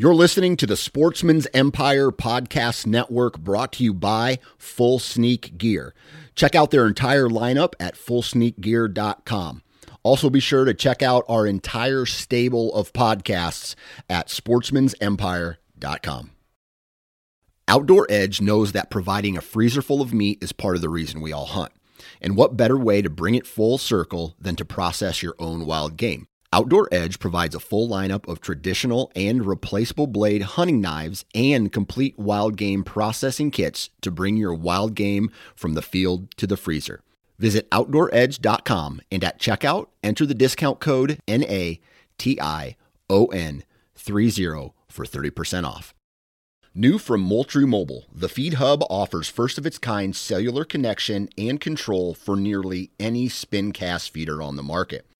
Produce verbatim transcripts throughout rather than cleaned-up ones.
You're listening to the Sportsman's Empire Podcast Network, brought to you by Full Sneak Gear. Check out their entire lineup at full sneak gear dot com. Also be sure to check out our entire stable of podcasts at sportsmans empire dot com. Outdoor Edge knows that providing a freezer full of meat is part of the reason we all hunt. And what better way to bring it full circle than to process your own wild game? Outdoor Edge provides a full lineup of traditional and replaceable blade hunting knives and complete wild game processing kits to bring your wild game from the field to the freezer. Visit outdoor edge dot com and at checkout, enter the discount code N A T I O N thirty for thirty percent off. New from Moultrie Mobile, the Feed Hub offers first-of-its-kind cellular connection and control for nearly any spin cast feeder on the market.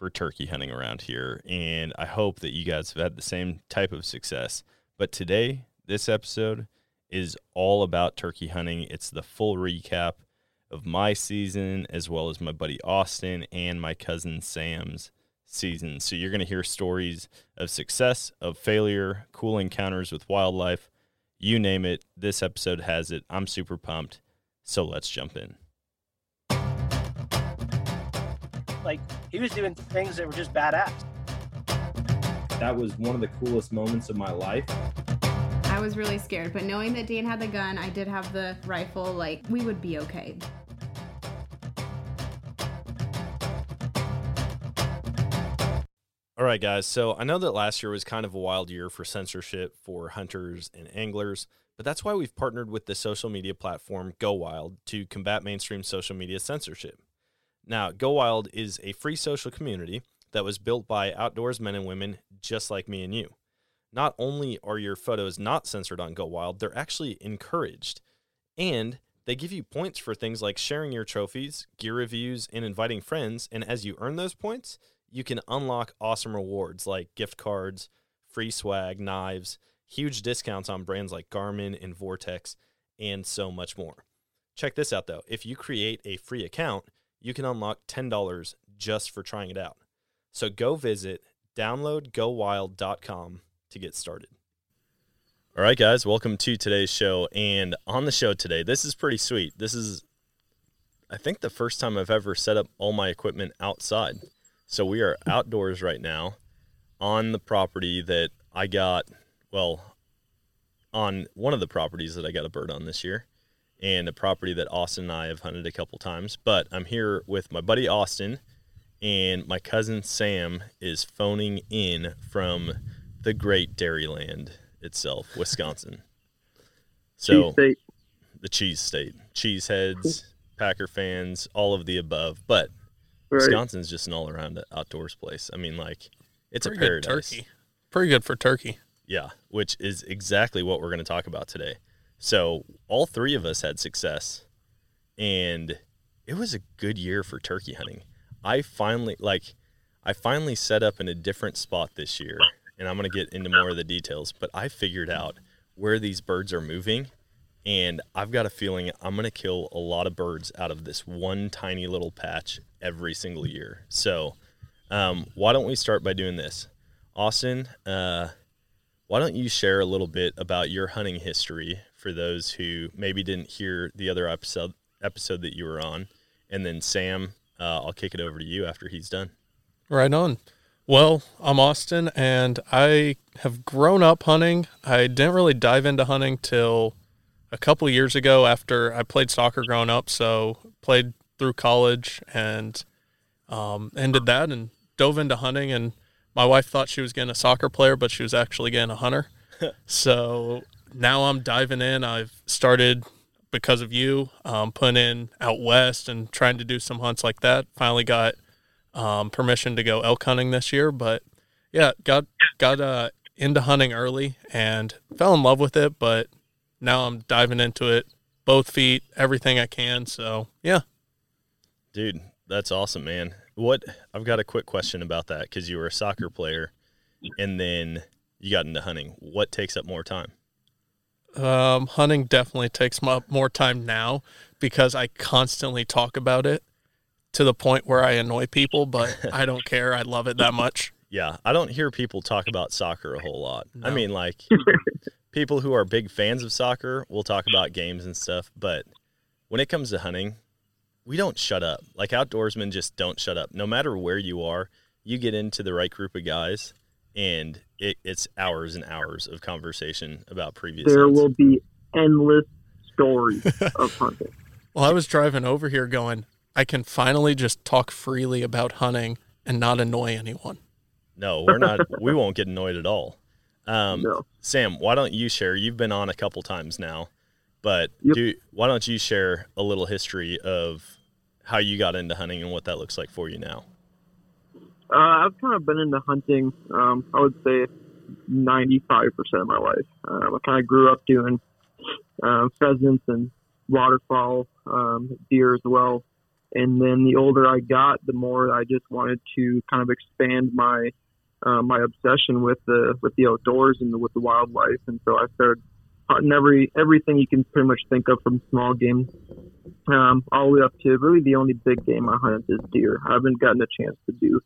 for turkey hunting around here, and I hope that you guys have had the same type of success. But today, this episode is all about turkey hunting. It's the full recap of my season, as well as my buddy Austin and my cousin Sam's season. So you're going to hear stories of success, of failure, cool encounters with wildlife, you name it. This episode has it. I'm super pumped. So let's jump in. Like, he was doing things that were just badass. That was one of the coolest moments of my life. I was really scared, but knowing that Dan had the gun, I did have the rifle, like, we would be okay. All right, guys, so I know that last year was kind of a wild year for censorship for hunters and anglers, but that's why we've partnered with the social media platform Go Wild to combat mainstream social media censorship. Now, Go Wild is a free social community that was built by outdoors men and women just like me and you. Not only are your photos not censored on Go Wild, they're actually encouraged. And they give you points for things like sharing your trophies, gear reviews, and inviting friends. And as you earn those points, you can unlock awesome rewards like gift cards, free swag, knives, huge discounts on brands like Garmin and Vortex, and so much more. Check this out, though. If you create a free account, you can unlock ten dollars just for trying it out. So go visit download go wild dot com to get started. All right, guys, welcome to today's show. And on the show today, this is pretty sweet. This is, I think, the first time I've ever set up all my equipment outside. So we are outdoors right now on the property that I got, well, on one of the properties that I got a bird on this year, and a property that Austin and I have hunted a couple times. But I'm here with my buddy Austin, and my cousin Sam is phoning in from the great Dairyland itself, Wisconsin. So cheese state. The cheese state. Cheeseheads, Packer fans, all of the above. But right. Wisconsin's just an all-around outdoors place. I mean, like, it's pretty a paradise. Good turkey. Pretty good for turkey. Yeah, which is exactly what we're going to talk about today. So all three of us had success, and it was a good year for turkey hunting. I finally, like, I finally set up in a different spot this year, and I'm going to get into more of the details, but I figured out where these birds are moving, and I've got a feeling I'm going to kill a lot of birds out of this one tiny little patch every single year. So um, why don't we start by doing this? Austin, uh, why don't you share a little bit about your hunting history for those who maybe didn't hear the other episode episode that you were on. And then Sam, uh, I'll kick it over to you after he's done. Right on. Well, I'm Austin, and I have grown up hunting. I didn't really dive into hunting till a couple years ago after I played soccer growing up, so played through college and um, ended that and dove into hunting. And my wife thought she was getting a soccer player, but she was actually getting a hunter. So now I'm diving in. I've started, because of you, um, putting in out west and trying to do some hunts like that. Finally got um, permission to go elk hunting this year. But, yeah, got got uh, into hunting early and fell in love with it, but now I'm diving into it, both feet, everything I can. So, yeah. Dude, that's awesome, man. What I've got a quick question about that, because you were a soccer player and then you got into hunting. What takes up more time? Um, hunting definitely takes up more time now because I constantly talk about it to the point where I annoy people, but I don't care. I love it that much. Yeah, I don't hear people talk about soccer a whole lot. No. I mean, like, people who are big fans of soccer will talk about games and stuff, but when it comes to hunting, we don't shut up. Like, outdoorsmen just don't shut up. No matter where you are, you get into the right group of guys, and it, it's hours and hours of conversation about previous There hunts. Will be endless stories of hunting. Well, I was driving over here going, I can finally just talk freely about hunting and not annoy anyone. No, we're not. We won't get annoyed at all. Um, no. Sam, why don't you share? You've been on a couple times now, but yep. do, why don't you share a little history of how you got into hunting and what that looks like for you now? Uh, I've kind of been into hunting, um, I would say, ninety-five percent of my life. Um, I kind of grew up doing uh, pheasants and waterfowl, um, deer as well. And then the older I got, the more I just wanted to kind of expand my Uh, my obsession with the with the outdoors and the, with the wildlife, and so I started hunting every everything you can pretty much think of, from small game um, all the way up to really the only big game I hunt is deer. I haven't gotten a chance to do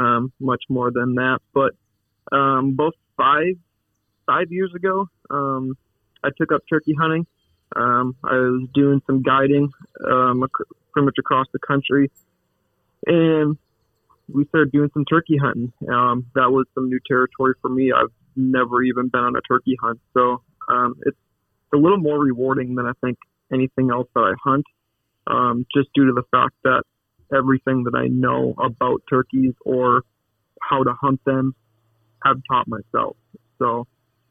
um, much more than that. But um, both five five years ago, um, I took up turkey hunting. Um, I was doing some guiding um, pretty much across the country, and we started doing some turkey hunting. Um, that was some new territory for me. I've never even been on a turkey hunt. So um, it's a little more rewarding than I think anything else that I hunt, um, just due to the fact that everything that I know about turkeys or how to hunt them, I've taught myself. So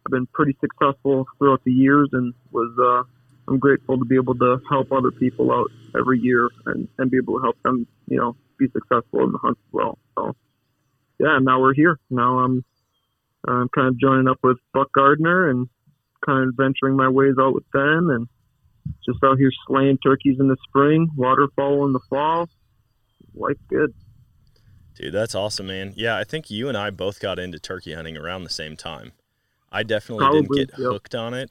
I've been pretty successful throughout the years, and was uh, I'm grateful to be able to help other people out every year and, and be able to help them, you know, be successful in the hunt as well. So yeah, now we're here. Now I'm I'm kind of joining up with Buck Gardner and kind of venturing my ways out with them, and just out here slaying turkeys in the spring, waterfowl in the fall. Life's good. Dude, that's awesome, man. Yeah, I think you and I both got into turkey hunting around the same time. I definitely Probably, didn't get yep. hooked on it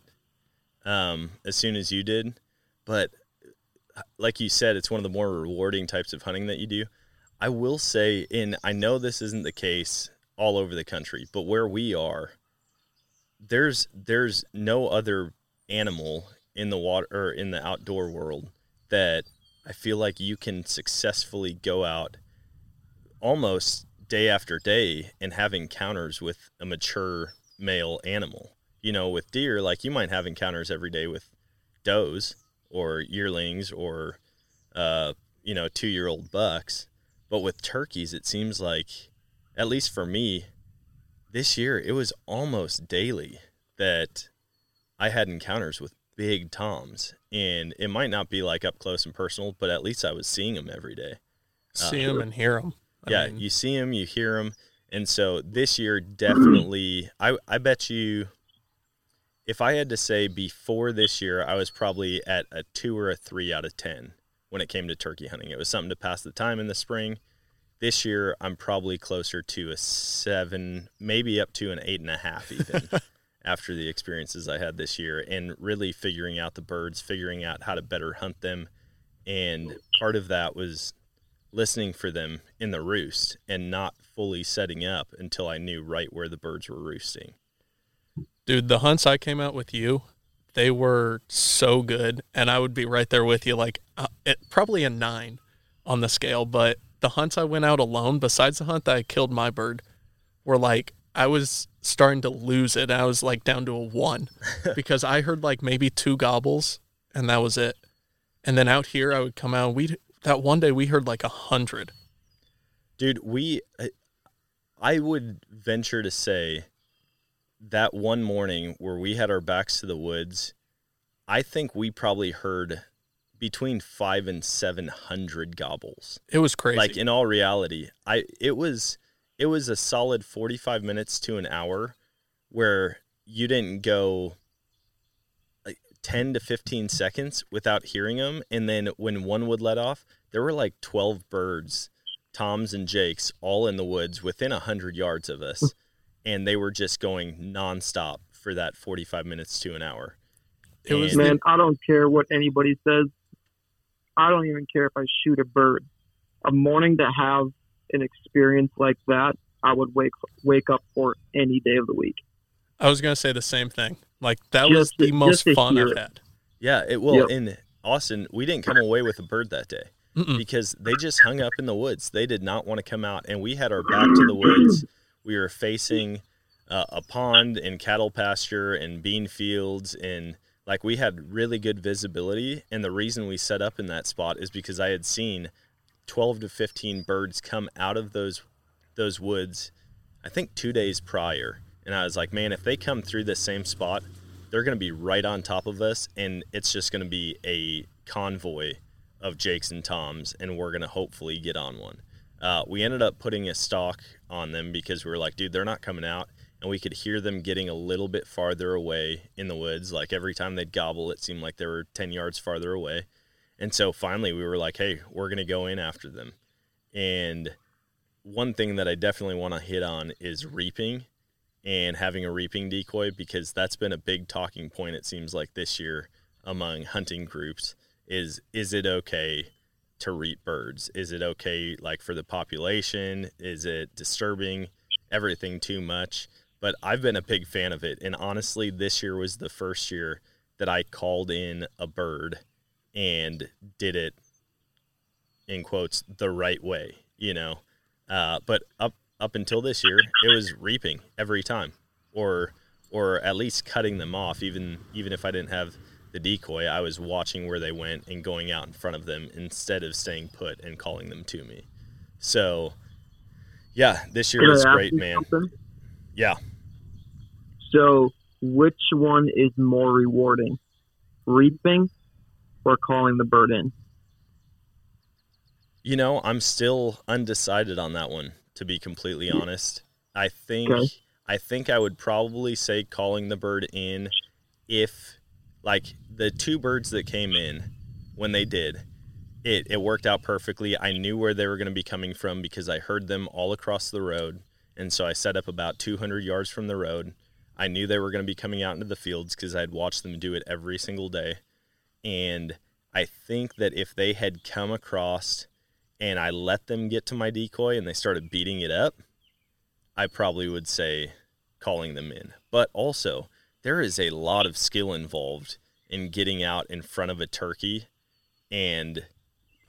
um, as soon as you did, but like you said, it's one of the more rewarding types of hunting that you do. I will say, and I know this isn't the case all over the country, but where we are, there's there's no other animal in the water or in the outdoor world that I feel like you can successfully go out almost day after day and have encounters with a mature male animal. You know, with deer, like, you might have encounters every day with does or yearlings or, uh, you know, two-year-old bucks. But with turkeys, it seems like, at least for me, this year it was almost daily that I had encounters with big toms. And it might not be, like, up close and personal, but at least I was seeing them every day. See them uh, and hear them. I yeah, mean... you see them, you hear them. And so this year definitely, I, I bet you... If I had to say, before this year, I was probably at a two or a three out of ten when it came to turkey hunting. It was something to pass the time in the spring. This year, I'm probably closer to a seven, maybe up to an eight and a half even after the experiences I had this year, and really figuring out the birds, figuring out how to better hunt them. And part of that was listening for them in the roost and not fully setting up until I knew right where the birds were roosting. Dude, the hunts I came out with you, they were so good, and I would be right there with you, like, uh, it, probably a nine on the scale, but the hunts I went out alone, besides the hunt that I killed my bird, were like, I was starting to lose it. I was, like, down to a one because I heard, like, maybe two gobbles, and that was it. And then out here, I would come out, and we that one day we heard, like, a hundred. Dude, we, I would venture to say... that one morning where we had our backs to the woods, I think we probably heard between five and seven hundred gobbles. It was crazy. Like, in all reality, I it was it was a solid forty-five minutes to an hour where you didn't go like ten to fifteen seconds without hearing them. And then when one would let off, there were like twelve birds, toms and jakes, all in the woods within one hundred yards of us. And they were just going nonstop for that forty-five minutes to an hour. It was, man, I don't care what anybody says. I don't even care if I shoot a bird. A morning to have an experience like that, I would wake wake up for any day of the week. I was going to say the same thing. Like, that just was the to, most fun I've had. Yeah, it will. Yep. In Austin, we didn't come away with a bird that day. Mm-mm. Because they just hung up in the woods. They did not want to come out, and we had our back to the woods. We were facing uh, a pond and cattle pasture and bean fields, and like we had really good visibility. And the reason we set up in that spot is because I had seen twelve to fifteen birds come out of those those woods, I think two days prior. And I was like, man, if they come through this same spot, they're going to be right on top of us, and it's just going to be a convoy of jakes and toms, and we're going to hopefully get on one. Uh, we ended up putting a stalk on them because we were like, dude, they're not coming out. And we could hear them getting a little bit farther away in the woods. Like every time they'd gobble, it seemed like they were ten yards farther away. And so finally we were like, hey, we're going to go in after them. And one thing that I definitely want to hit on is reaping and having a reaping decoy, because that's been a big talking point, it seems like, this year among hunting groups. Is is it okay to reap birds? Is it okay, like, for the population? Is it disturbing everything too much? But I've been a big fan of it, and honestly, this year was the first year that I called in a bird and did it, in quotes, the right way, you know. Uh, but up up until this year, it was reaping every time, or or at least cutting them off, even even if I didn't have the decoy. I was watching where they went and going out in front of them instead of staying put and calling them to me. So yeah, this year was great, man. Something? Yeah. So which one is more rewarding, reaping or calling the bird in? You know, I'm still undecided on that one, to be completely honest. I think, okay. I think I would probably say calling the bird in if, like, the two birds that came in, when they did, it, it worked out perfectly. I knew where they were going to be coming from because I heard them all across the road. And so I set up about two hundred yards from the road. I knew they were going to be coming out into the fields because I'd watched them do it every single day. And I think that if they had come across and I let them get to my decoy and they started beating it up, I probably would say calling them in. But also, there is a lot of skill involved in getting out in front of a turkey and,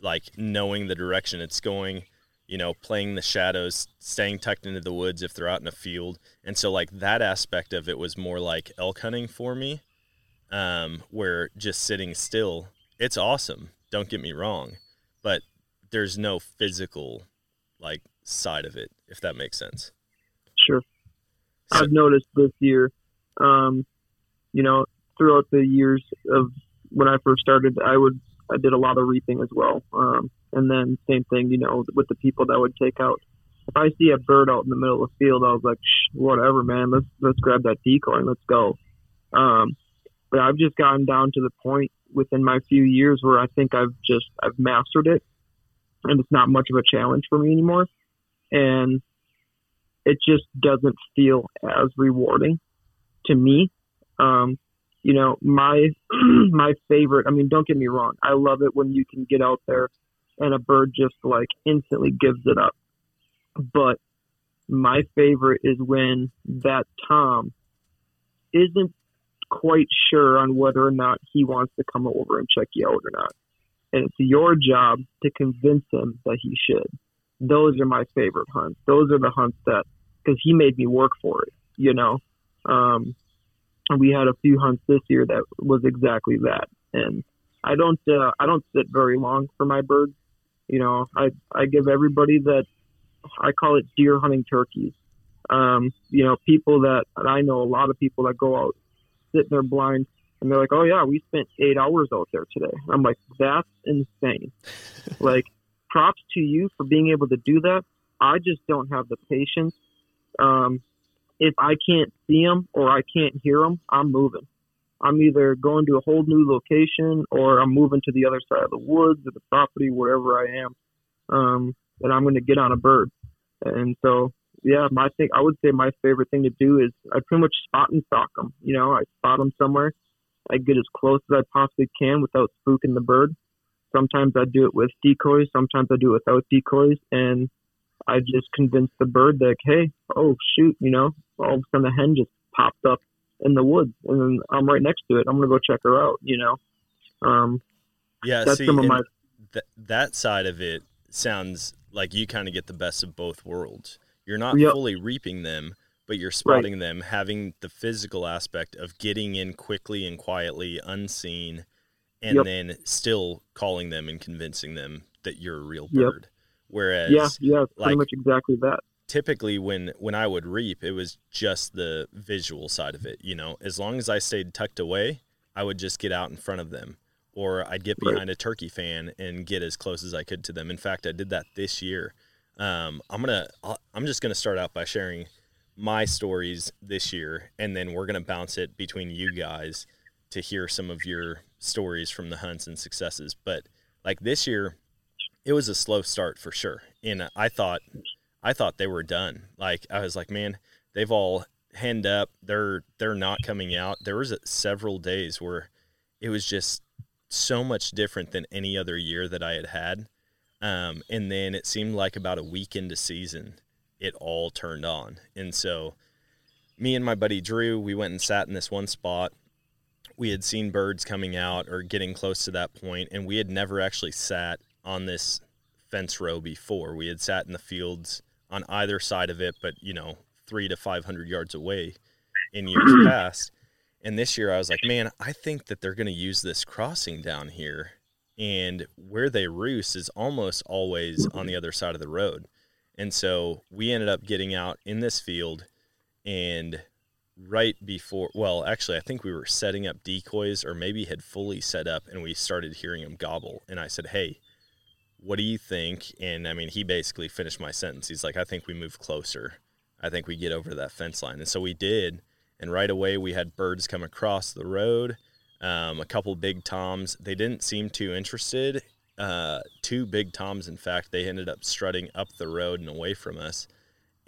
like, knowing the direction it's going, you know, playing the shadows, staying tucked into the woods if they're out in a field. And so, like, that aspect of it was more like elk hunting for me, um, where just sitting still, it's awesome, don't get me wrong, but there's no physical, like, side of it, if that makes sense. Sure. So, I've noticed this year, Um, you know, throughout the years of when I first started, I would, I did a lot of reaping as well. Um, and then same thing, you know, with the people that would take out, if I see a bird out in the middle of the field, I was like, Shh, whatever, man, let's, let's grab that decoy and let's go. Um, but I've just gotten down to the point within my few years where I think I've just, I've mastered it, and it's not much of a challenge for me anymore. And it just doesn't feel as rewarding to me. Um, you know, my, my favorite, I mean, don't get me wrong, I love it when you can get out there and a bird just, like, instantly gives it up. But my favorite is when that tom isn't quite sure on whether or not he wants to come over and check you out or not. And it's your job to convince him that he should. Those are my favorite hunts. Those are the hunts that, because he made me work for it, you know. Um, we had a few hunts this year that was exactly that. And I don't, uh, I don't sit very long for my birds. You know, I, I give everybody that, I call it deer hunting turkeys. Um, you know, people that, I know a lot of people that go out, sit there blind, and they're like, oh yeah, we spent eight hours out there today. I'm like, that's insane. Like, props to you for being able to do that. I just don't have the patience. Um, if I can't see them or I can't hear them, I'm moving. I'm either going to a whole new location or I'm moving to the other side of the woods or the property, wherever I am, um, and I'm going to get on a bird. And so, yeah, my thing, I would say my favorite thing to do is I pretty much spot and stalk them. You know, I spot them somewhere. I get as close as I possibly can without spooking the bird. Sometimes I do it with decoys. Sometimes I do it without decoys. And I just convince the bird that, hey, oh, shoot, you know, all of a sudden the hen just popped up in the woods and then I'm right next to it. I'm going to go check her out, you know? Um, yeah. That's see, some of my... th- that side of it sounds like you kind of get the best of both worlds. You're not yep. fully reaping them, but you're spotting right. them, having the physical aspect of getting in quickly and quietly, unseen, and yep. then still calling them and convincing them that you're a real bird. Yep. Whereas, yeah, yeah, pretty like, much exactly that. Typically, when when I would reap, it was just the visual side of it. You know, as long as I stayed tucked away, I would just get out in front of them, or I'd get behind right. a turkey fan and get as close as I could to them. In fact, I did that this year. Um, I'm gonna, I'm just gonna start out by sharing my stories this year, and then we're gonna bounce it between you guys to hear some of your stories from the hunts and successes. But like this year, it was a slow start for sure. And I thought, I thought they were done. Like I was like, man, they've all henned up. They're, they're not coming out. There was a, several days where it was just so much different than any other year that I had had. Um, and then it seemed like about a week into season, it all turned on. And so me and my buddy Drew, we went and sat in this one spot. We had seen birds coming out or getting close to that point, and we had never actually sat on this fence row before. We had sat in the fields on either side of it, but you know, three to five hundred yards away in years past. And this year I was like, man, I think that they're going to use this crossing down here, and where they roost is almost always on the other side of the road. And so we ended up getting out in this field, and right before, well, actually I think we were setting up decoys or maybe had fully set up, and we started hearing them gobble. And I said, hey, what do you think? And I mean, he basically finished my sentence. He's like, I think we move closer. I think we get over to that fence line. And so we did. And right away we had birds come across the road. Um, a couple big toms. They didn't seem too interested. Uh, two big toms. In fact, they ended up strutting up the road and away from us.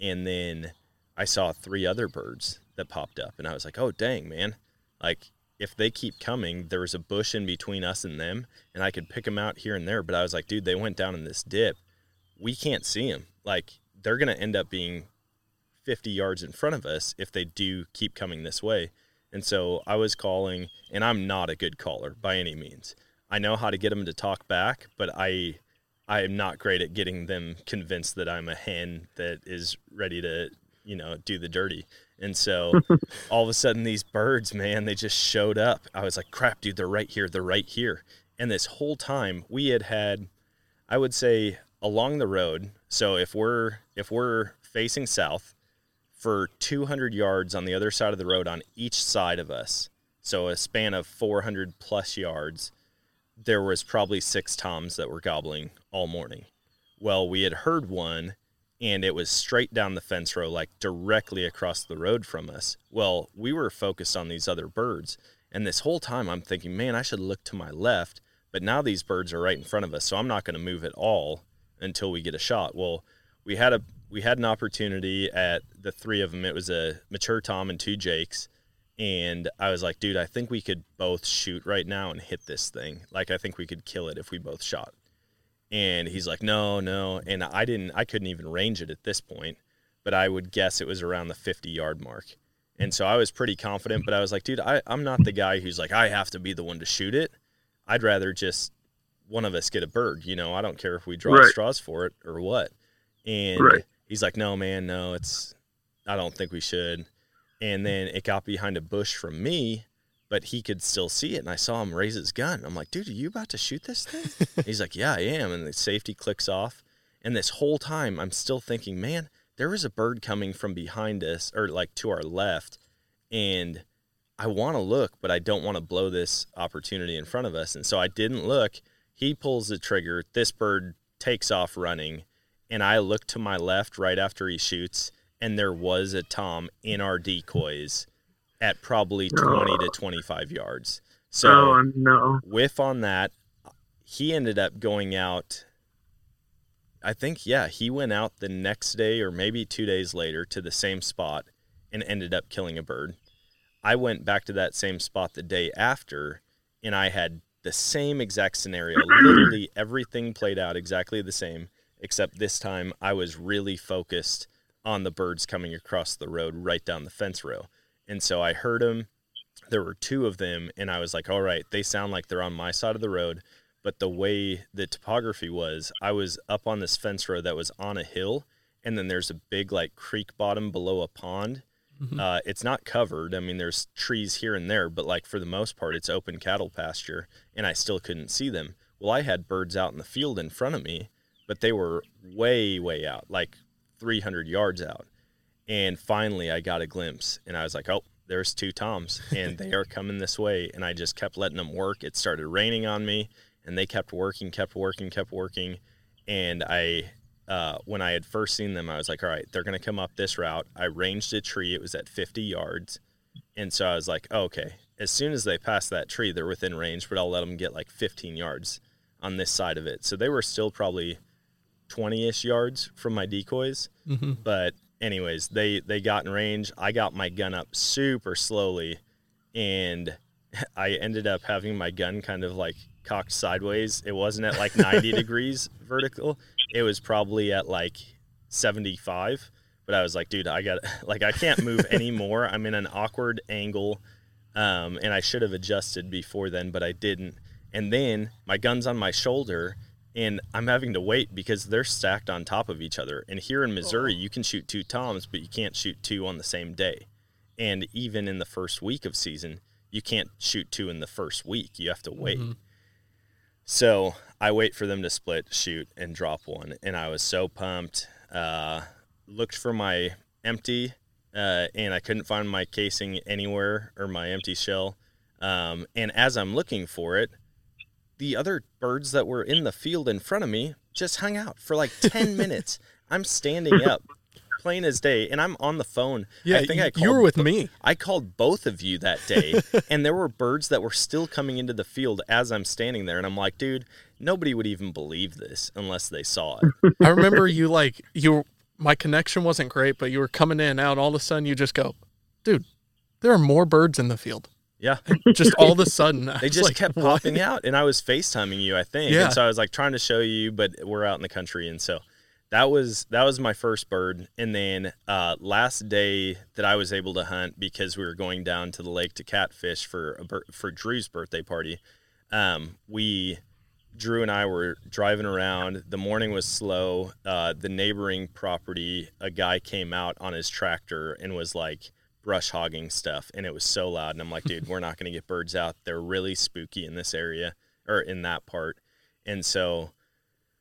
And then I saw three other birds that popped up, and I was like, oh dang, man. Like, if they keep coming, there was a bush in between us and them, and I could pick them out here and there. But I was like, dude, they went down in this dip. We can't see them. Like, they're going to end up being fifty yards in front of us if they do keep coming this way. And so I was calling, and I'm not a good caller by any means. I know how to get them to talk back, but I, I am not great at getting them convinced that I'm a hen that is ready to, you know, do the dirty. And so all of a sudden these birds, man, they just showed up. I was like, crap, dude, they're right here. They're right here. And this whole time we had had, I would say along the road. So if we're, if we're facing south, for two hundred yards on the other side of the road on each side of us, so a span of four hundred plus yards, there was probably six toms that were gobbling all morning. Well, we had heard one, and it was straight down the fence row, like directly across the road from us. Well, we were focused on these other birds, and this whole time I'm thinking, man, I should look to my left, but now these birds are right in front of us, so I'm not going to move at all until we get a shot. Well, we had a we had an opportunity at the three of them. It was a mature tom and two jakes, and I was like, dude, I think we could both shoot right now and hit this thing. Like, I think we could kill it if we both shot. And he's like, no, no. And I didn't, I couldn't even range it at this point, but I would guess it was around the fifty yard mark. And so I was pretty confident, but I was like, dude, I, I'm not the guy who's like, I have to be the one to shoot it. I'd rather just one of us get a bird. You know, I don't care if we draw right. straws for it or what. And right. he's like, no, man, no, it's, I don't think we should. And then it got behind a bush from me, but he could still see it. And I saw him raise his gun. I'm like, dude, are you about to shoot this thing? He's like, yeah, I am. And the safety clicks off. And this whole time I'm still thinking, man, there was a bird coming from behind us or like to our left. And I want to look, but I don't want to blow this opportunity in front of us. And so I didn't look. He pulls the trigger. This bird takes off running. And I look to my left right after he shoots, and there was a tom in our decoys at probably twenty oh. to twenty-five yards. So oh, no. whiff on that. He ended up going out, I think, yeah, he went out the next day or maybe two days later to the same spot and ended up killing a bird. I went back to that same spot the day after, and I had the same exact scenario. Literally everything played out exactly the same, except this time I was really focused on the birds coming across the road right down the fence row. And so I heard them. There were two of them, and I was like, all right, they sound like they're on my side of the road. But the way the topography was, I was up on this fence row that was on a hill, and then there's a big, like, creek bottom below a pond. Mm-hmm. Uh, it's not covered. I mean, there's trees here and there, but like for the most part, it's open cattle pasture, and I still couldn't see them. Well, I had birds out in the field in front of me, but they were way, way out, like three hundred yards out. And finally I got a glimpse, and I was like, oh, there's two toms, and they are coming this way. And I just kept letting them work. It started raining on me, and they kept working, kept working, kept working. And I... Uh, when I had first seen them, I was like, all right, they're going to come up this route. I ranged a tree. It was at fifty yards. And so I was like, oh, okay, as soon as they pass that tree, they're within range, but I'll let them get like fifteen yards on this side of it. So they were still probably twenty-ish yards from my decoys. Mm-hmm. But anyways, they, they got in range. I got my gun up super slowly, and I ended up having my gun kind of like cocked sideways. It wasn't at like ninety degrees vertical. It was probably at like seventy-five, but I was like, dude, I got like, I can't move anymore. I'm in an awkward angle. Um, and I should have adjusted before then, but I didn't. And then my gun's on my shoulder, and I'm having to wait because they're stacked on top of each other. And here in Missouri, you can shoot two toms, but you can't shoot two on the same day. And even in the first week of season, you can't shoot two in the first week. You have to wait. Mm-hmm. So I wait for them to split, shoot, and drop one. And I was so pumped. Uh, looked for my empty, uh, and I couldn't find my casing anywhere or my empty shell. Um, and as I'm looking for it, the other birds that were in the field in front of me just hung out for like ten minutes. I'm standing up, plain as day, and I'm on the phone. Yeah, I think I called, you were with me. I called both of you that day, and there were birds that were still coming into the field as I'm standing there, and I'm like, dude, nobody would even believe this unless they saw it. I remember you like you. My connection wasn't great, but you were coming in and out. All of a sudden, you just go, dude, there are more birds in the field. Yeah, and just all of a sudden, I they just like, kept what? popping out, and I was FaceTiming you, I think. Yeah. And so I was like trying to show you, but we're out in the country, and so. That was that was my first bird, and then uh, last day that I was able to hunt because we were going down to the lake to catfish for a bir- for Drew's birthday party. Um, we, Drew and I were driving around. The morning was slow. Uh, the neighboring property, a guy came out on his tractor and was like brush hogging stuff, and it was so loud. And I'm like, dude, we're not going to get birds out. They're really spooky in this area or in that part, and so.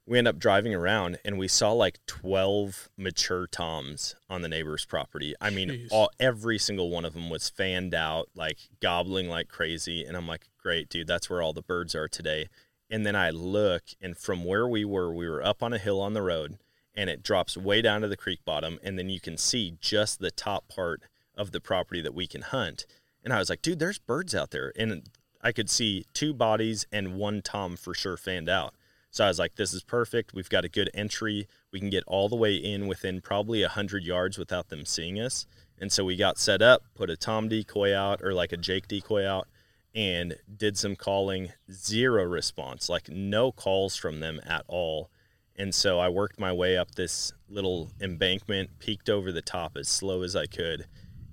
We end up driving around, and we saw like twelve mature toms on the neighbor's property. I mean, all, every single one of them was fanned out, like gobbling like crazy. And I'm like, great, dude, that's where all the birds are today. And then I look, and from where we were, we were up on a hill on the road, and it drops way down to the creek bottom. And then you can see just the top part of the property that we can hunt. And I was like, dude, there's birds out there. And I could see two bodies and one tom for sure fanned out. So I was like, this is perfect. We've got a good entry. We can get all the way in within probably one hundred yards without them seeing us. And so we got set up, put a tom decoy out or like a Jake decoy out, and did some calling. Zero response, like no calls from them at all. And so I worked my way up this little embankment, peeked over the top as slow as I could.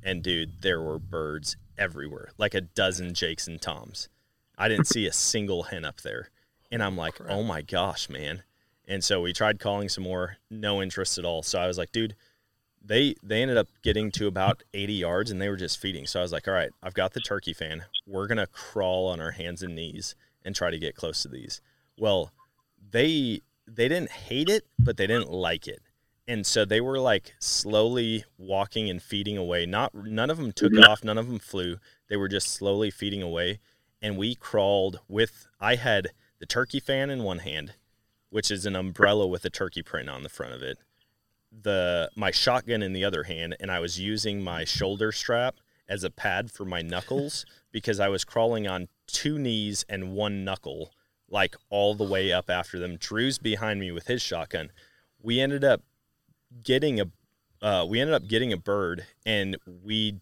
And dude, there were birds everywhere, like a dozen Jakes and toms. I didn't see a single hen up there. And I'm like, oh my gosh, man. And so we tried calling some more, no interest at all. So I was like, dude, they they ended up getting to about eighty yards, and they were just feeding. So I was like, all right, I've got the turkey fan. We're going to crawl on our hands and knees and try to get close to these. Well, they they didn't hate it, but they didn't like it. And so they were like slowly walking and feeding away. Not none of them took off. None of them flew. They were just slowly feeding away. And we crawled with, I had... the turkey fan in one hand, which is an umbrella with a turkey print on the front of it, the my shotgun in the other hand, and I was using my shoulder strap as a pad for my knuckles because I was crawling on two knees and one knuckle, like all the way up after them. Drew's behind me with his shotgun. We ended up getting a uh, we ended up getting a bird, and we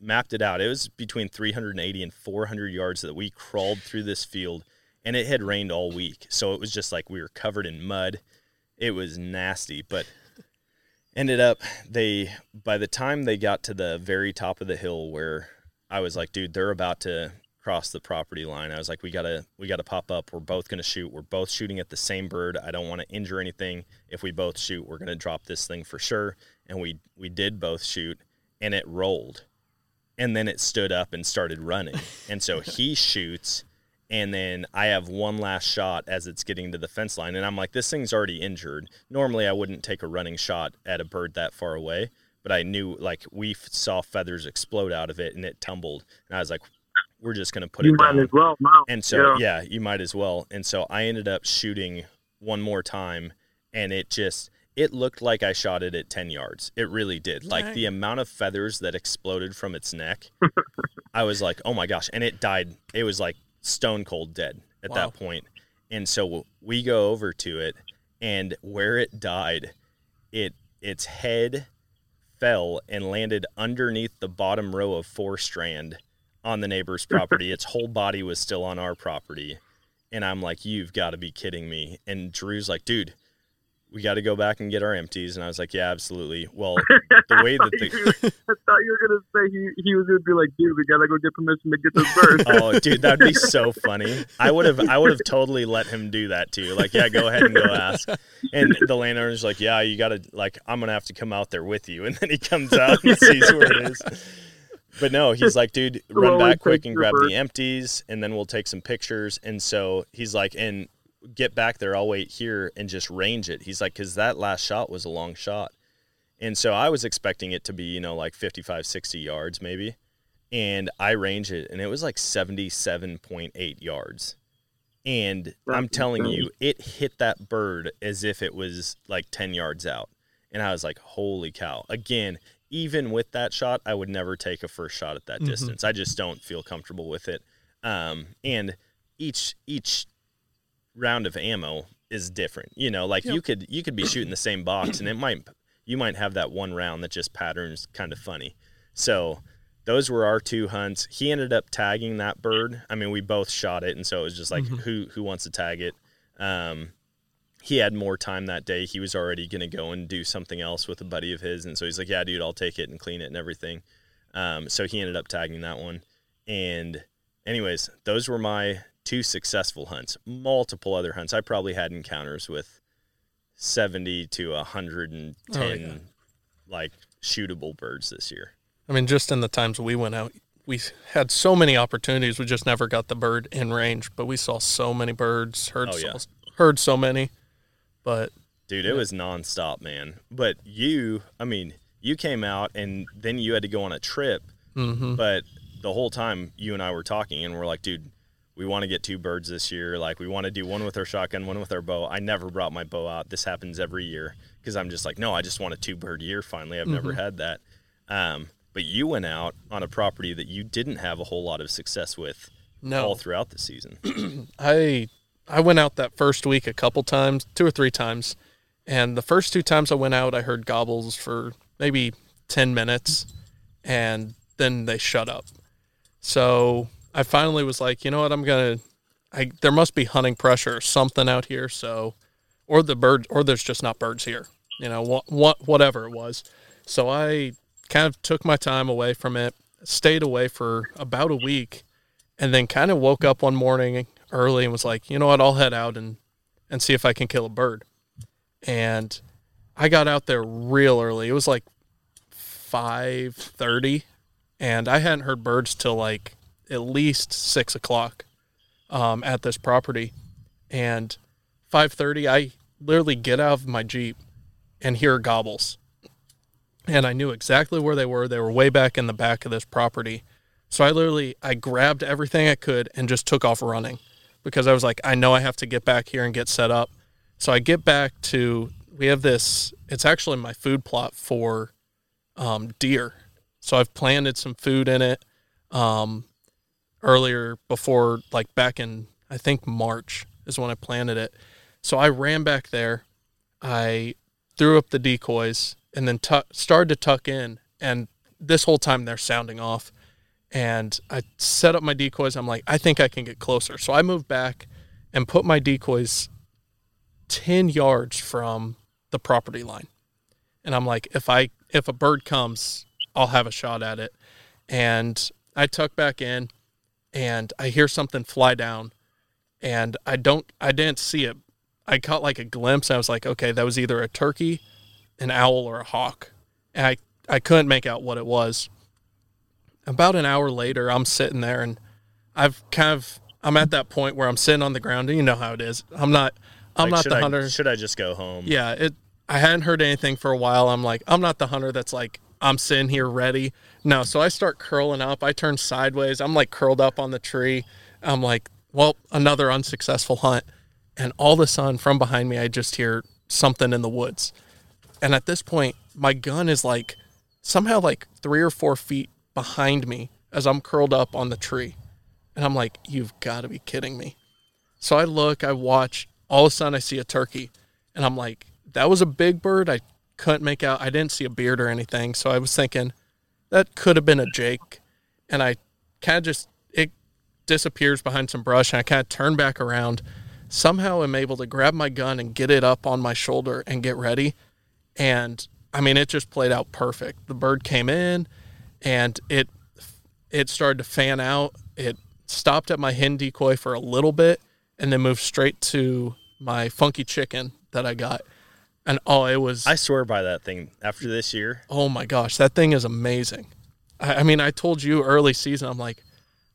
mapped it out. It was between three hundred eighty and four hundred yards that we crawled through this field, and it had rained all week, so it was just like we were covered in mud. It was nasty, but ended up they by the time they got to the very top of the hill where I was like, dude, they're about to cross the property line. I was like, we gotta we gotta pop up. We're both gonna shoot. We're both shooting at the same bird. I don't want to injure anything. If we both shoot, we're gonna drop this thing for sure. And we we did both shoot, and it rolled, and then it stood up and started running. And so he shoots, and then I have one last shot as it's getting to the fence line. And I'm like, this thing's already injured. Normally I wouldn't take a running shot at a bird that far away, but I knew, like, we saw feathers explode out of it and it tumbled. And I was like, we're just going to put you it down. You might as well. Mom. And so, yeah. yeah, you might as well. And so I ended up shooting one more time, and it just, it looked like I shot it at ten yards. It really did. Like, right. The amount of feathers that exploded from its neck, I was like, oh my gosh. And it died. It was like stone cold dead at wow. that point. And so we go over to it, and where it died, it its head fell and landed underneath the bottom row of four strand on the neighbor's property. Its whole body was still on our property, and I'm like, you've got to be kidding me. And Drew's like, dude, we got to go back and get our empties. And I was like, yeah, absolutely. Well, the way that the were, I thought you were going to say he, he was going to be like, dude, we got to go get permission to get this bird. Oh, dude, that'd be so funny. I would have, I would have totally let him do that too. Like, yeah, go ahead and go ask. And the landowner's like, yeah, you got to, like, I'm going to have to come out there with you. And then he comes out and sees where it is. But no, he's like, dude, run back quick and grab bird. the empties, and then we'll take some pictures. And so he's like, and get back there, I'll wait here and just range it. He's like, because that last shot was a long shot. And so I was expecting it to be, you know, like fifty-five, sixty yards maybe. And I range it, and it was like seventy-seven point eight yards. And That's I'm telling insane. you, it hit that bird as if it was like ten yards out. And I was like, holy cow. Again, even with that shot, I would never take a first shot at that mm-hmm. distance. I just don't feel comfortable with it. Um, and each, each, round of ammo is different, you know, like yep. you could you could be shooting the same box, and it might you might have that one round that just patterns kind of funny. So those were our two hunts. He ended up tagging that bird. I mean, we both shot it, and so it was just like mm-hmm. who who wants to tag it. Um he had more time that day. He was already gonna go and do something else with a buddy of his, and so he's like, yeah, dude, I'll take it and clean it and everything. Um so he ended up tagging that one. And anyways, those were my two successful hunts. Multiple other hunts, I probably had encounters with seventy to one hundred ten oh, yeah. like shootable birds this year. I mean, just in the times we went out, we had so many opportunities. We just never got the bird in range, but we saw so many birds, heard, oh, yeah. so, heard so many. But dude, it yeah. was nonstop, man. But you, I mean, you came out, and then you had to go on a trip. Mm-hmm. But the whole time you and I were talking, and we're like, dude, we want to get two birds this year. Like, we want to do one with our shotgun, one with our bow. I never brought my bow out. This happens every year because I'm just like, no, I just want a two-bird year finally. I've mm-hmm. never had that. Um, but you went out on a property that you didn't have a whole lot of success with no. all throughout the season. I I went out that first week a couple times, two or three times. And the first two times I went out, I heard gobbles for maybe ten minutes, and then they shut up. So I finally was like, you know what, I'm going to, there must be hunting pressure or something out here. So, or the bird, or there's just not birds here, you know, what, wh- whatever it was. So I kind of took my time away from it, stayed away for about a week, and then kind of woke up one morning early and was like, you know what, I'll head out and, and see if I can kill a bird. And I got out there real early. It was like five thirty, and I hadn't heard birds till like at least six o'clock um, at this property. And five thirty, I literally get out of my Jeep and hear gobbles. And I knew exactly where they were. They were way back in the back of this property. So I literally, I grabbed everything I could and just took off running because I was like, I know I have to get back here and get set up. So I get back to we have this, it's actually my food plot for um, deer. So I've planted some food in it um, earlier before, like back in, I think March is when I planted it. So I ran back there, I threw up the decoys, and then tuck, started to tuck in. And this whole time they're sounding off. And I set up my decoys. I'm like, I think I can get closer. So I moved back and put my decoys ten yards from the property line. And I'm like, if I if a bird comes, I'll have a shot at it. And I tuck back in, and I hear something fly down. And I don't, I didn't see it. I caught like a glimpse. I was like, okay, that was either a turkey, an owl, or a hawk. And I, I couldn't make out what it was. About an hour later, I'm sitting there, and I've kind of, I'm at that point where I'm sitting on the ground, and you know how it is. I'm not, I'm like, not the I, hunter. Should I just go home? Yeah. It, I hadn't heard anything for a while. I'm like, I'm not the hunter that's like, I'm sitting here ready. No. So I start curling up. I turn sideways. I'm like curled up on the tree. I'm like, well, another unsuccessful hunt. And all of a sudden from behind me, I just hear something in the woods. And at this point, my gun is like somehow like three or four feet behind me as I'm curled up on the tree. And I'm like, you've got to be kidding me. So I look, I watch, all of a sudden I see a turkey, and I'm like, that was a big bird. I couldn't make out. I didn't see a beard or anything. So I was thinking that could have been a Jake. And I kind of just, it disappears behind some brush, and I kind of turn back around. Somehow I'm able to grab my gun and get it up on my shoulder and get ready. And I mean, it just played out perfect. The bird came in, and it, it started to fan out. It stopped at my hen decoy for a little bit, and then moved straight to my funky chicken that I got. And oh, it was... I swear by that thing after this year. Oh my gosh, that thing is amazing. I, I mean, I told you early season, I'm like,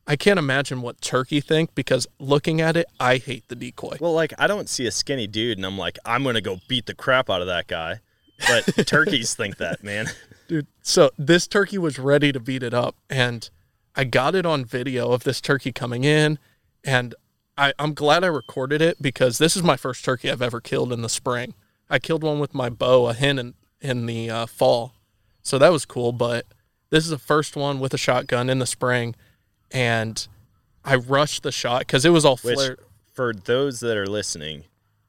I can't imagine what turkey think, because looking at it, I hate the decoy. Well, like, I don't see a skinny dude, and I'm like, I'm going to go beat the crap out of that guy. But turkeys think that, man. Dude, so this turkey was ready to beat it up, and I got it on video of this turkey coming in, and I, I'm glad I recorded it, because this is my first turkey I've ever killed in the spring. I killed one with my bow, a hen, in, in the uh, fall. So that was cool, but this is the first one with a shotgun in the spring, and I rushed the shot because it was all flared. Which, for those that are listening,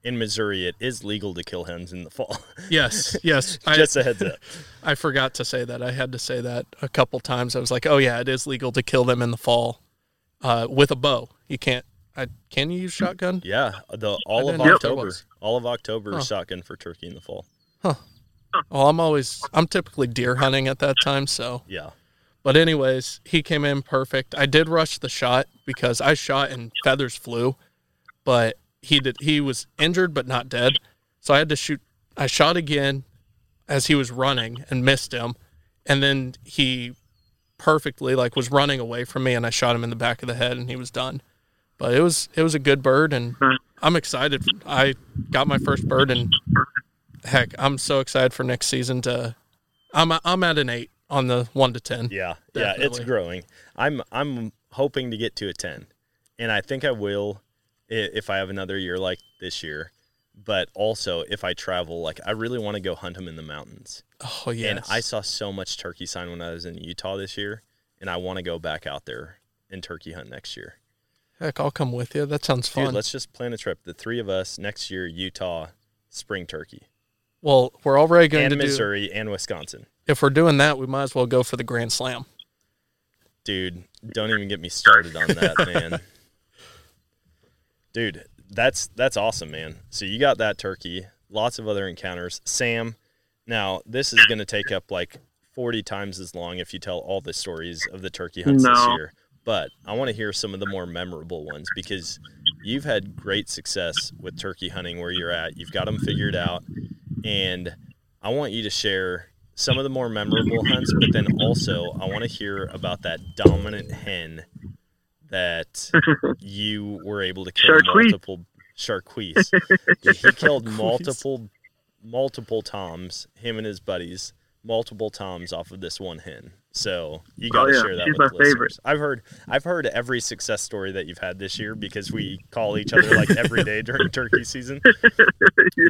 in Missouri, it is legal to kill hens in the fall. Yes, yes. Just I, a heads up. I forgot to say that. I had to say that a couple times. I was like, oh, yeah, it is legal to kill them in the fall uh, with a bow. You can't. I, can you use shotgun? Yeah, the all of October, all of October huh. shotgun for turkey in the fall. Huh. Well, I'm always, I'm typically deer hunting at that time, so. Yeah. But anyways, he came in perfect. I did rush the shot because I shot and feathers flew, but he did, he was injured but not dead. So I had to shoot, I shot again as he was running and missed him. And then he perfectly like was running away from me, and I shot him in the back of the head, and he was done. But it was it was a good bird, and I'm excited. I got my first bird, and heck, I'm so excited for next season. To I'm I'm at an eight on the one to ten. Yeah, definitely. Yeah, it's growing. I'm I'm hoping to get to a ten, and I think I will if I have another year like this year. But also if I travel, like I really want to go hunt them in the mountains. Oh yeah, and I saw so much turkey sign when I was in Utah this year, and I want to go back out there and turkey hunt next year. Heck, I'll come with you. That sounds fun. Dude, let's just plan a trip. The three of us next year, Utah, spring turkey. Well, we're already going and to Missouri do... Missouri and Wisconsin. If we're doing that, we might as well go for the Grand Slam. Dude, don't even get me started on that, man. Dude, that's that's awesome, man. So you got that turkey, lots of other encounters. Sam, now this is going to take up like forty times as long if you tell all the stories of the turkey hunts no. this year. But I want to hear some of the more memorable ones, because you've had great success with turkey hunting where you're at. You've got them figured out. And I want you to share some of the more memorable hunts, but then also I want to hear about that dominant hen that you were able to kill Charquise. multiple Charquise. He killed multiple multiple toms, him and his buddies. multiple toms off of this one hen. So you got to oh, yeah. share that She's with the listeners. Favorite. I've heard I've heard every success story that you've had this year because we call each other like every day during turkey season. yeah.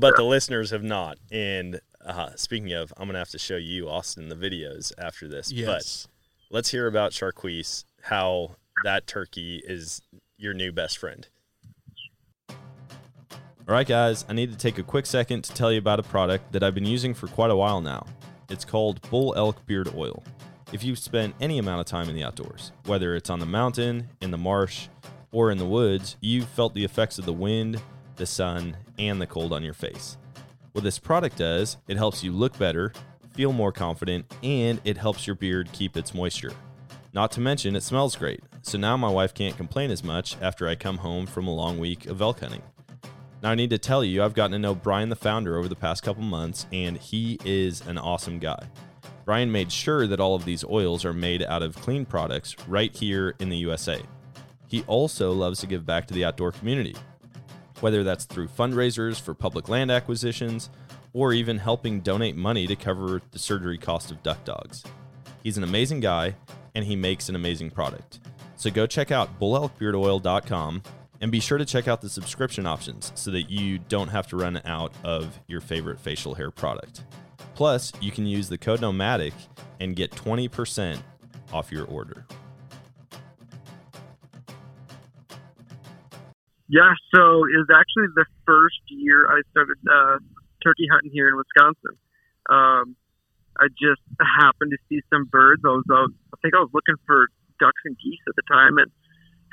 But the listeners have not. And uh, speaking of, I'm going to have to show you, Austin, the videos after this. Yes. But let's hear about Charquise, how that turkey is your new best friend. All right, guys, I need to take a quick second to tell you about a product that I've been using for quite a while now. It's called Bull Elk Beard Oil. If you've spent any amount of time in the outdoors, whether it's on the mountain, in the marsh, or in the woods, you've felt the effects of the wind, the sun, and the cold on your face. What this product does, it helps you look better, feel more confident, and it helps your beard keep its moisture. Not to mention, it smells great, so now my wife can't complain as much after I come home from a long week of elk hunting. Now, I need to tell you, I've gotten to know Brian, the founder, over the past couple months, and he is an awesome guy. Brian made sure that all of these oils are made out of clean products right here in the U S A. He also loves to give back to the outdoor community, whether that's through fundraisers for public land acquisitions or even helping donate money to cover the surgery cost of duck dogs. He's an amazing guy, and he makes an amazing product. So go check out bull elk beard oil dot com. And be sure to check out the subscription options so that you don't have to run out of your favorite facial hair product. Plus, you can use the code Nomadic and get twenty percent off your order. Yeah, so it was actually the first year I started uh, turkey hunting here in Wisconsin. Um, I just happened to see some birds. I was out, I think I was looking for ducks and geese at the time, and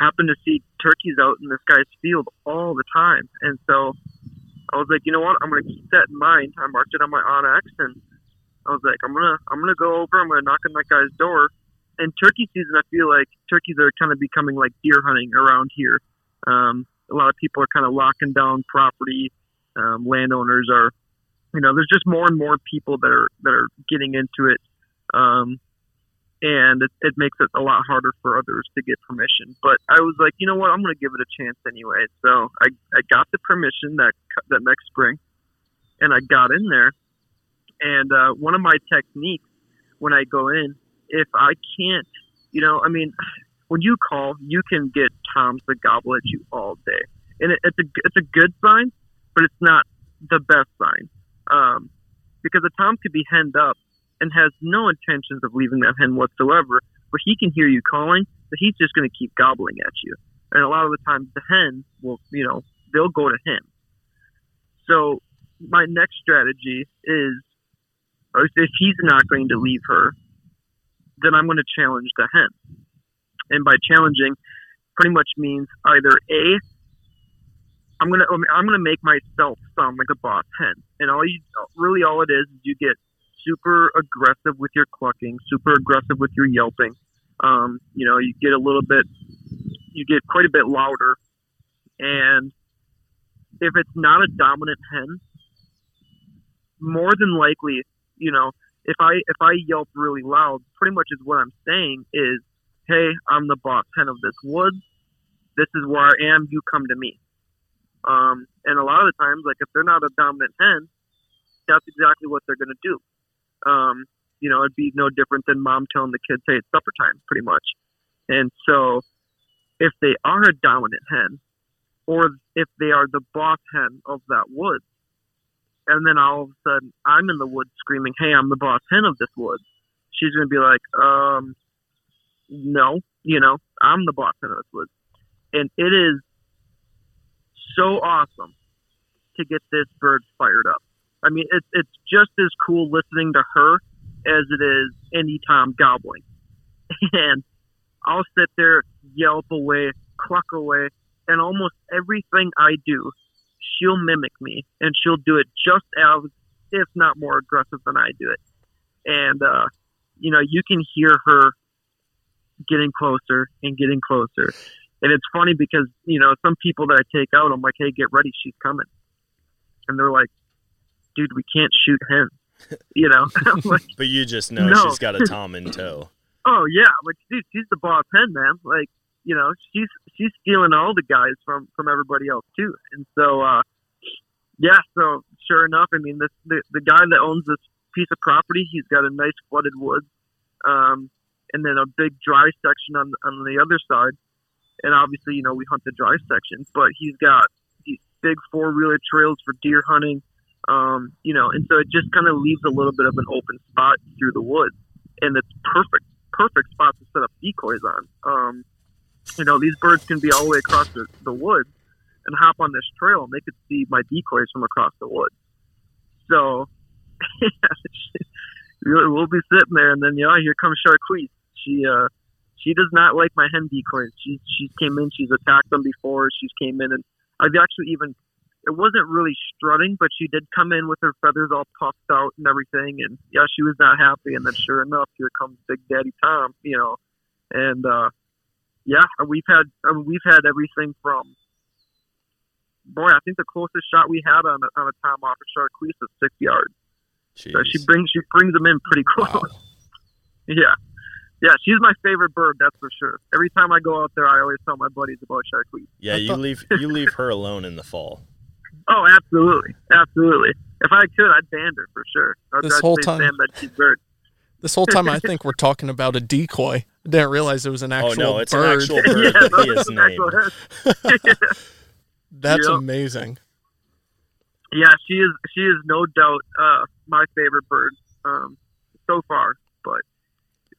happened to see turkeys out in this guy's field all the time. And so I was like, you know what? I'm going to keep that in mind. I marked it on my OnX, and I was like, I'm going to, I'm going to go over, I'm going to knock on that guy's door. And turkey season, I feel like turkeys are kind of becoming like deer hunting around here. Um, a lot of people are kind of locking down property. Um, landowners are, you know, there's just more and more people that are, that are getting into it. Um, And it, it makes it a lot harder for others to get permission. But I was like, you know what? I'm going to give it a chance anyway. So I, I got the permission that that next spring, and I got in there. And uh, one of my techniques when I go in, if I can't, you know, I mean, when you call, you can get toms that gobble at you all day. And it, it's a it's a good sign, but it's not the best sign. Um, because a tom could be henned up and has no intentions of leaving that hen whatsoever, but he can hear you calling, but he's just going to keep gobbling at you. And a lot of the times the hen will, you know, they'll go to him. So my next strategy is, if he's not going to leave her, then I'm going to challenge the hen. And by challenging, pretty much means either A, I'm going to I'm going to make myself sound like a boss hen. And all you really all it is is you get super aggressive with your clucking, super aggressive with your yelping. Um, you know, you get a little bit, you get quite a bit louder. And if it's not a dominant hen, more than likely, you know, if I if I yelp really loud, pretty much is what I'm saying is, hey, I'm the boss hen of this woods. This is where I am. You come to me. Um, and a lot of the times, like if they're not a dominant hen, that's exactly what they're going to do. Um, you know, it'd be no different than mom telling the kids, hey, it's supper time, pretty much. And so if they are a dominant hen, or if they are the boss hen of that woods, and then all of a sudden I'm in the woods screaming, hey, I'm the boss hen of this woods, she's going to be like, um, no, you know, I'm the boss hen of this woods. And it is so awesome to get this bird fired up. I mean, it's it's just as cool listening to her as it is any tom gobbling. And I'll sit there, yelp away, cluck away, and almost everything I do, she'll mimic me, and she'll do it just as, if not more aggressive than I do it. And, uh, you know, you can hear her getting closer and getting closer. And it's funny because, you know, some people that I take out, I'm like, hey, get ready, she's coming. And they're like, dude, we can't shoot hens, you know. Like, but you just know no. She's got a tom in tow. Oh yeah, like dude, she's the boss hen, man. Like, you know, she's she's stealing all the guys from, from everybody else too. And so, uh, yeah. So sure enough, I mean, this the, the guy that owns this piece of property. He's got a nice flooded woods, um, and then a big dry section on on the other side. And obviously, you know, we hunt the dry section, but he's got these big four-wheeler trails for deer hunting, um, you know, and so it just kind of leaves a little bit of an open spot through the woods, and it's perfect, perfect spot to set up decoys on. Um, you know, these birds can be all the way across the, the woods and hop on this trail, and they could see my decoys from across the woods. So, we'll be sitting there, and then, yeah, you know, here comes Charquise. She, uh, She does not like my hen decoys. She she came in. She's attacked them before. She's came in, and I've actually even it wasn't really strutting, but she did come in with her feathers all puffed out and everything. And yeah, she was not happy. And then sure enough, here comes Big Daddy Tom. You know, and uh, yeah, we've had I mean, we've had everything from boy. I think the closest shot we had on a, on a Tom off of Charquise was six yards. Jeez. So she brings she brings them in pretty close. Wow. Yeah. Yeah, she's my favorite bird, that's for sure. Every time I go out there, I always tell my buddies about Charquise. Yeah, you leave you leave her alone in the fall. Oh, absolutely, absolutely. If I could, I'd ban her for sure. I'd, this I'd whole time, that she's bird. This whole time, I think we're talking about a decoy. I didn't realize it was an actual bird. Oh no, it's bird. An actual bird. Yeah, that he is named. Yeah. That's yep. amazing. Yeah, she is. She is no doubt uh, my favorite bird um, so far, but.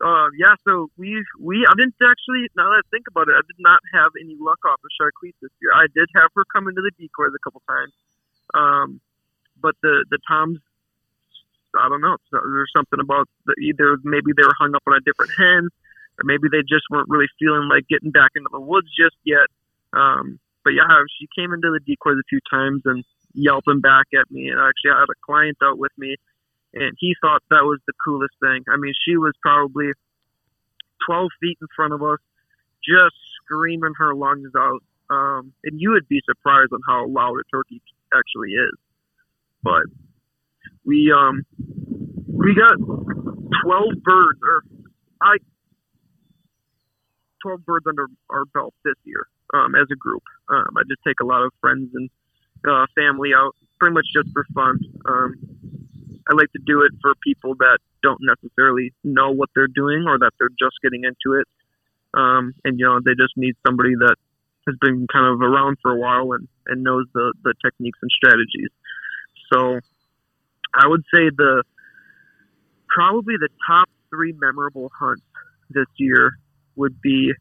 Uh, yeah, so we we I didn't actually, now that I think about it, I did not have any luck off of Charquise this year. I did have her come into the decoys a couple times, um, but the, the toms, I don't know, there's something about the, either maybe they were hung up on a different hen, or maybe they just weren't really feeling like getting back into the woods just yet. Um, but yeah, she came into the decoys a few times and yelping back at me, and actually I had a client out with me. And he thought that was the coolest thing. I mean, she was probably twelve feet in front of us, just screaming her lungs out. Um, and you would be surprised on how loud a turkey actually is. But we um, we got twelve birds, or I twelve birds under our belt this year um, as a group. Um, I just take a lot of friends and uh, family out, pretty much just for fun. Um, I like to do it for people that don't necessarily know what they're doing or that they're just getting into it. Um, and, you know, they just need somebody that has been kind of around for a while and, and knows the, the techniques and strategies. So I would say the probably the top three memorable hunts this year would be,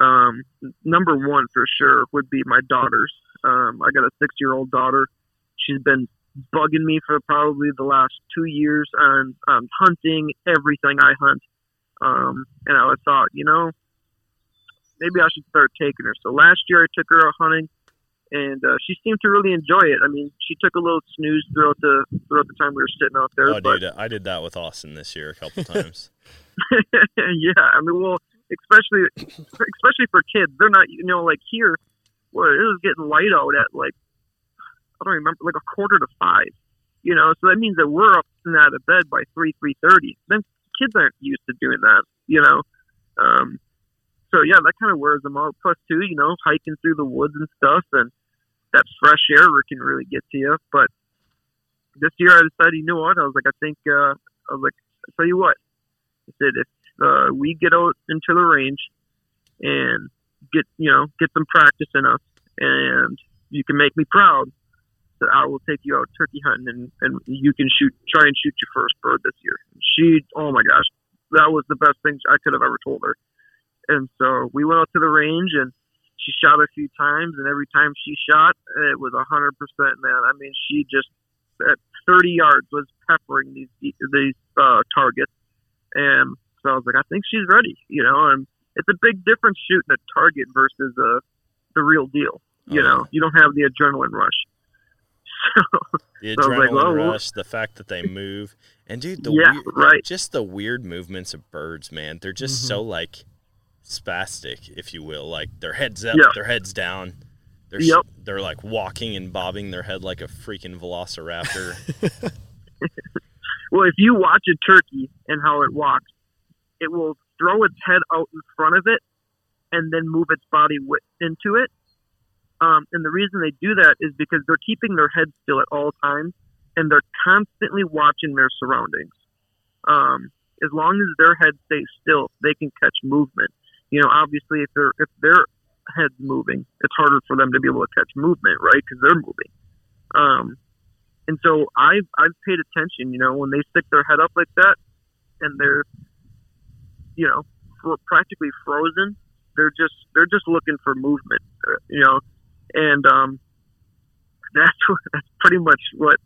um, number one for sure would be my daughter's. Um, I got a six-year-old daughter. She's been bugging me for probably the last two years on, on hunting, everything I hunt. Um, and I thought, you know, maybe I should start taking her. So last year I took her out hunting, and uh, she seemed to really enjoy it. I mean, she took a little snooze throughout the throughout the time we were sitting out there. Oh, but... dude, I did that with Austin this year a couple times. Yeah, I mean, well, especially especially for kids. They're not, you know, like here, where it was getting light out at like, I don't remember, like a quarter to five, you know, so that means that we're up and out of bed by three, three thirty. Then kids aren't used to doing that, you know. Um, so, yeah, that kind of wears them out. Plus, too, you know, hiking through the woods and stuff, and that fresh air can really get to you. But this year I decided, you know what, I was like, I think, uh, I was like, I'll tell you what. I said, if uh, we get out into the range and get, you know, get some practice in us, and you can make me proud, that I will take you out turkey hunting, and, and you can shoot, try and shoot your first bird this year. And she, oh my gosh, that was the best thing I could have ever told her. And so we went out to the range, and she shot a few times, and every time she shot, it was a hundred percent, man. I mean, she just at thirty yards was peppering these these uh, targets, and so I was like, I think she's ready, you know. And it's a big difference shooting a target versus a the real deal, you uh-huh. know. You don't have the adrenaline rush. The adrenaline so like, well, rush, the fact that they move, and dude, the yeah, weird, right. just the weird movements of birds, man. They're just mm-hmm. so like spastic, if you will. Like their heads up, yep. their heads down. They're yep. they're like walking and bobbing their head like a freaking velociraptor. Well, if you watch a turkey and how it walks, it will throw its head out in front of it and then move its body into it. Um, and the reason they do that is because they're keeping their head still at all times, and they're constantly watching their surroundings. Um, as long as their head stays still, they can catch movement. You know, obviously, if they're if their head's moving, it's harder for them to be able to catch movement, right? Because they're moving. Um, and so I've I've paid attention. You know, when they stick their head up like that, and they're, you know, practically frozen, they're just they're just looking for movement. You know, and um, that's what, that's pretty much what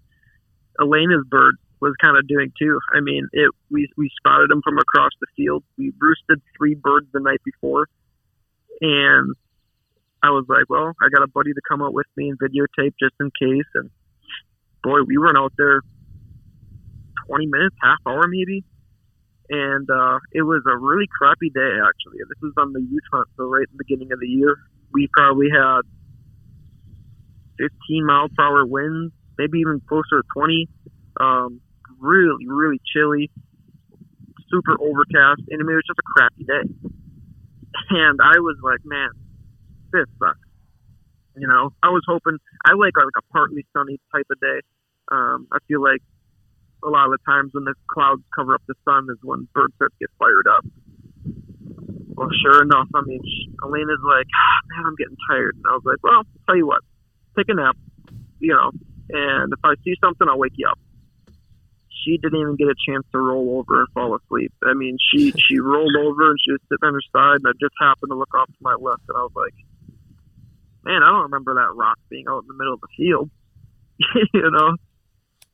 Elena's bird was kind of doing too. I mean, it we we spotted them from across the field. We roosted three birds the night before, and I was like, well, I got a buddy to come out with me and videotape just in case. And boy, we went out there twenty minutes, half hour maybe, and uh, it was a really crappy day actually. This was on the youth hunt, so right at the beginning of the year. We probably had fifteen mile per hour winds, maybe even closer to twenty. Um, really, really chilly, super overcast, and I mean, it was just a crappy day. And I was like, man, this sucks. You know, I was hoping, I like like a partly sunny type of day. Um, I feel like a lot of the times when the clouds cover up the sun is when birds start to get fired up. Well, sure enough, I mean, Elena's like, man, I'm getting tired. And I was like, well, I'll tell you what, take a nap, you know, and if I see something, I'll wake you up. She didn't even get a chance to roll over and fall asleep. I mean, she, she rolled over and she was sitting on her side, and I just happened to look off to my left, and I was like, man, I don't remember that rock being out in the middle of the field, you know?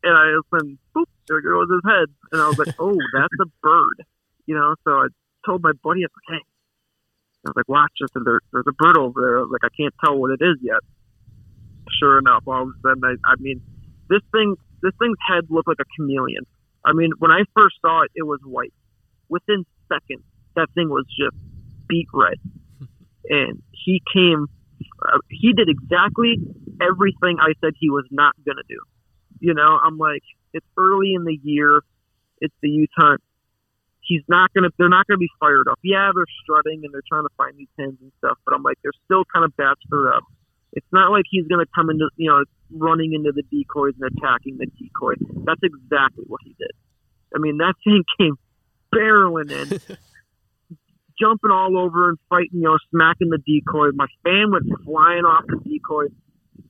And I just went, boop, there goes his head. And I was like, oh, that's a bird, you know? So I told my buddy, I was like, hey. I was like, watch this, there, there's a bird over there. I was like, I can't tell what it is yet. Sure enough, all of a sudden, I, I mean, this thing... This thing's head looked like a chameleon. I mean, when I first saw it, it was white. Within seconds, that thing was just beet red. And he came, uh, he did exactly everything I said he was not going to do. You know, I'm like, it's early in the year. It's the youth hunt. He's not going to, they're not going to be fired up. Yeah, they're strutting and they're trying to find these hens and stuff. But I'm like, they're still kind of batched up. It's not like he's going to come into, you know, running into the decoys and attacking the decoy. That's exactly what he did. I mean, that thing came barreling in, jumping all over and fighting, you know, smacking the decoy. My fan was flying off the decoy.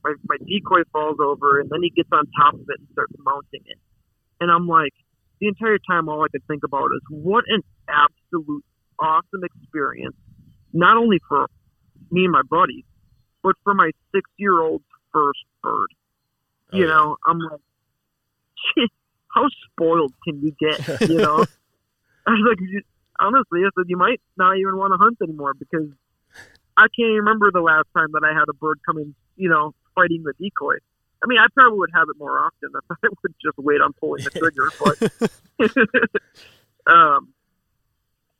My, my decoy falls over, and then he gets on top of it and starts mounting it. And I'm like, the entire time, all I could think about is what an absolute awesome experience, not only for me and my buddies, but for my six-year-old's first bird. You oh, yeah. know, I'm like, shit, how spoiled can you get, you know? I was like, you, honestly, I said, you might not even want to hunt anymore because I can't even remember the last time that I had a bird coming, you know, fighting the decoy. I mean, I probably would have it more often if I would just wait on pulling the trigger. But um,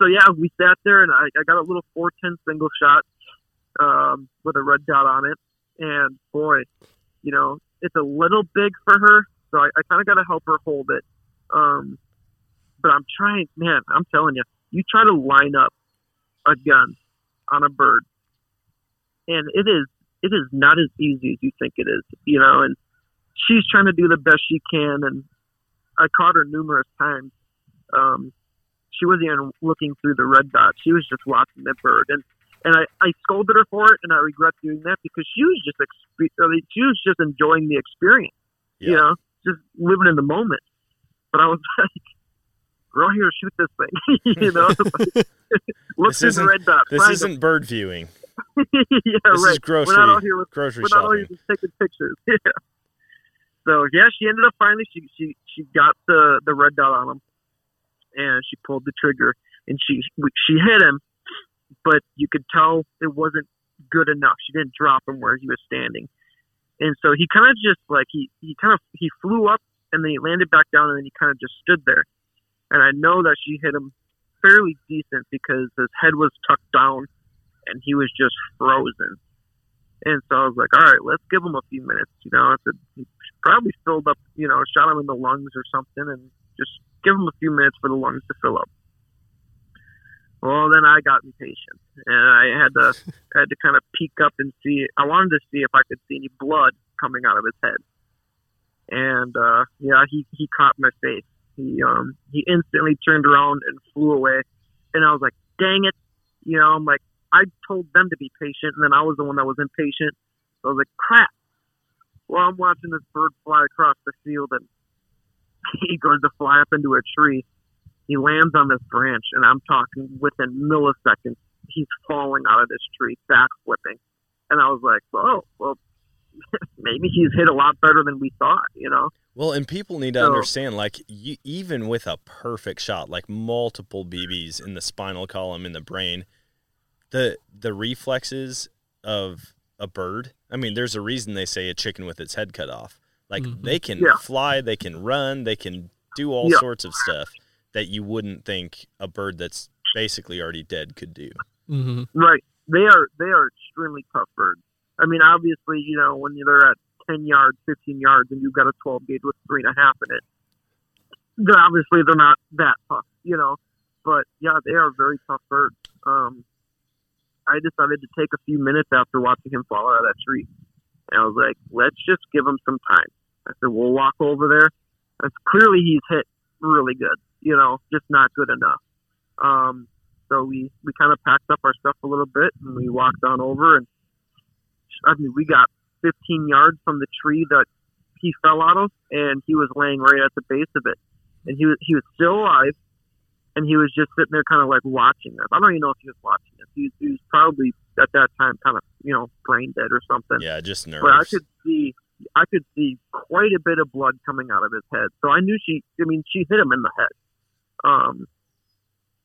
so, yeah, we sat there, and I, I got a little four ten single shot. Um, with a red dot on it, and boy, you know, it's a little big for her, so I, I kind of got to help her hold it. Um, but I'm trying, man, I'm telling you, you try to line up a gun on a bird, and it is it is not as easy as you think it is, you know. And she's trying to do the best she can, and I caught her numerous times. Um, she wasn't even looking through the red dot; she was just watching the bird. And And I, I scolded her for it, and I regret doing that because she was just exp- I mean, she was just enjoying the experience, yeah. You know, just living in the moment. But I was like, "Girl, here, shoot this thing," you know. Look through the red dot. This isn't them. Bird viewing. yeah, this right. Is grocery. We're not out here with, grocery we're not shopping. Out here just taking pictures. Yeah. So yeah, she ended up finally she she she got the the red dot on him, and she pulled the trigger, and she she hit him. But you could tell it wasn't good enough. She didn't drop him where he was standing. And so he kind of just like, he, he kind of, he flew up and then he landed back down and then he kind of just stood there. And I know that she hit him fairly decent because his head was tucked down and he was just frozen. And so I was like, all right, let's give him a few minutes. You know, I said, he probably filled up, you know, shot him in the lungs or something and just give him a few minutes for the lungs to fill up. Well, then I got impatient, and I had to I had to kind of peek up and see. I wanted to see if I could see any blood coming out of his head. And, uh, yeah, he, he caught my face. He, um, he instantly turned around and flew away. And I was like, dang it. You know, I'm like, I told them to be patient, and then I was the one that was impatient. So I was like, crap. Well, I'm watching this bird fly across the field, and he goes to fly up into a tree. He lands on this branch, and I'm talking within milliseconds, he's falling out of this tree, back flipping. And I was like, oh, well, maybe he's hit a lot better than we thought, you know? Well, and people need to so, understand, like, you, even with a perfect shot, like multiple B Bs in the spinal column, in the brain, the the reflexes of a bird, I mean, there's a reason they say a chicken with its head cut off. Like, mm-hmm. they can yeah. fly, they can run, they can do all yeah. sorts of stuff that you wouldn't think a bird that's basically already dead could do. Mm-hmm. Right. They are they are extremely tough birds. I mean, obviously, you know, when they're at ten yards, fifteen yards, and you've got a twelve gauge with three and a half in it, they're obviously they're not that tough, you know. But, yeah, they are very tough birds. Um, I decided to take a few minutes after watching him fall out of that tree. And I was like, let's just give him some time. I said, we'll walk over there. That's clearly he's hit really good, you know, just not good enough. Um, so we, we kind of packed up our stuff a little bit, and we walked on over, and I mean, we got fifteen yards from the tree that he fell out of, and he was laying right at the base of it. And he was, he was still alive, and he was just sitting there kind of like watching us. I don't even know if he was watching us. He, he was probably at that time kind of, you know, brain dead or something. Yeah, just nervous. But I could see, I could see quite a bit of blood coming out of his head. So I knew she, I mean, she hit him in the head. Um,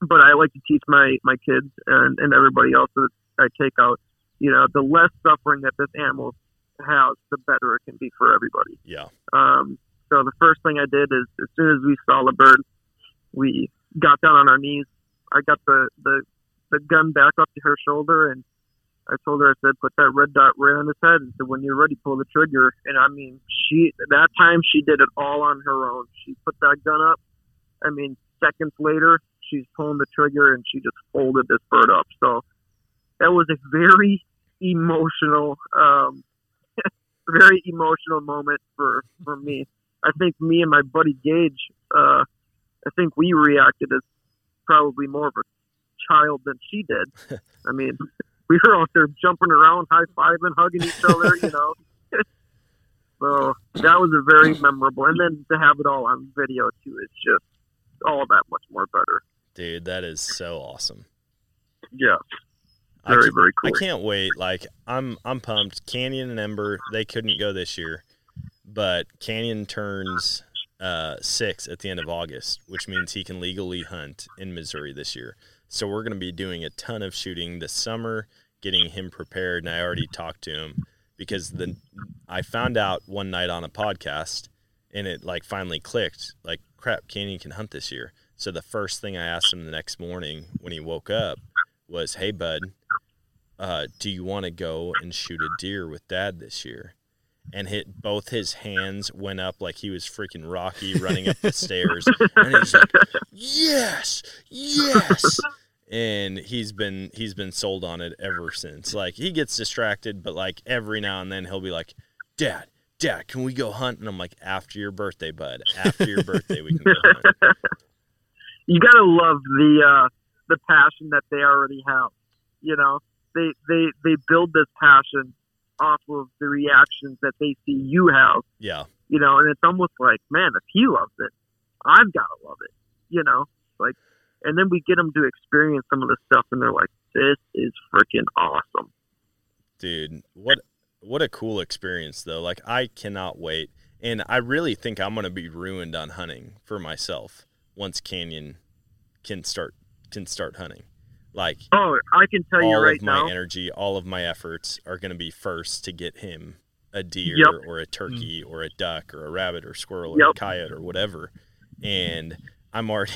but I like to teach my, my kids and, and everybody else that I take out, you know, the less suffering that this animal has, the better it can be for everybody. Yeah. Um, so the first thing I did is, as soon as we saw the bird, we got down on our knees. I got the, the, the gun back up to her shoulder, and I told her, I said, put that red dot right on his head. And said, when you're ready, pull the trigger. And I mean, she, that time she did it all on her own. She put that gun up. I mean, seconds later, she's pulling the trigger, and she just folded this bird up. So that was a very emotional, um, very emotional moment for, for me. I think me and my buddy Gage, uh, I think we reacted as probably more of a child than she did. I mean, we were out there jumping around, high-fiving, hugging each other, you know. So that was a very memorable. And then to have it all on video, too, is just all that much more better. Dude, that is so awesome. Yeah. Very, can, very cool. I can't wait. Like, I'm I'm pumped. Canyon and Ember, they couldn't go this year. But Canyon turns uh, six at the end of August, which means he can legally hunt in Missouri this year. So we're going to be doing a ton of shooting this summer, getting him prepared. And I already talked to him because the I found out one night on a podcast, and it, like, finally clicked. Like, crap, Canyon can hunt this year. So the first thing I asked him the next morning when he woke up was, hey, bud, Uh, do you want to go and shoot a deer with Dad this year? And hit both his hands went up like he was freaking Rocky running up the stairs. And he's like, yes, yes. And he's been he's been sold on it ever since. Like, he gets distracted, but like every now and then he'll be like, Dad, Dad, can we go hunt? And I'm like, after your birthday, bud. After your birthday, we can go hunt. You gotta love the uh, the passion that they already have, you know. They, they they build this passion off of the reactions that they see you have. Yeah. You know, and it's almost like, man, if he loves it, I've got to love it. You know, like, and then we get them to experience some of this stuff, and they're like, this is freaking awesome. Dude, what what a cool experience, though. Like, I cannot wait. And I really think I'm going to be ruined on hunting for myself once Canyon can start can start hunting. Like, oh, I can tell you right now, all of my energy, all of my efforts are going to be first to get him a deer yep. or a turkey mm-hmm. or a duck or a rabbit or squirrel or yep. a coyote or whatever. And I'm already,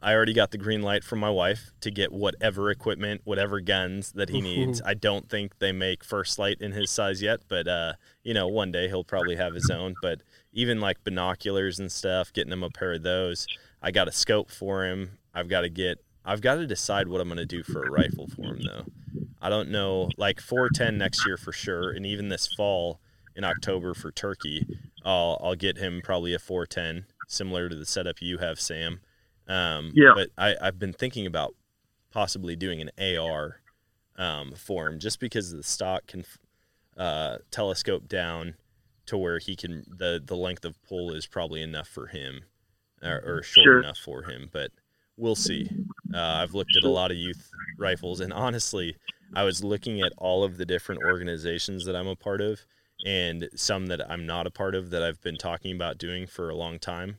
I already got the green light from my wife to get whatever equipment, whatever guns that he needs. I don't think they make first light in his size yet, but uh, you know, one day he'll probably have his own. But even like binoculars and stuff, getting him a pair of those. I got a scope for him. I've got to get. I've got to decide what I'm going to do for a rifle for him, though. I don't know. Like, four ten next year for sure, and even this fall, in October for turkey, I'll I'll get him probably a four ten, similar to the setup you have, Sam. Um, yeah. But I, I've been thinking about possibly doing an A R um, for him, just because the stock can uh, telescope down to where he can, the, the length of pull is probably enough for him, or, or short sure. enough for him, but we'll see. Uh, I've looked at a lot of youth rifles, and honestly, I was looking at all of the different organizations that I'm a part of, and some that I'm not a part of that I've been talking about doing for a long time.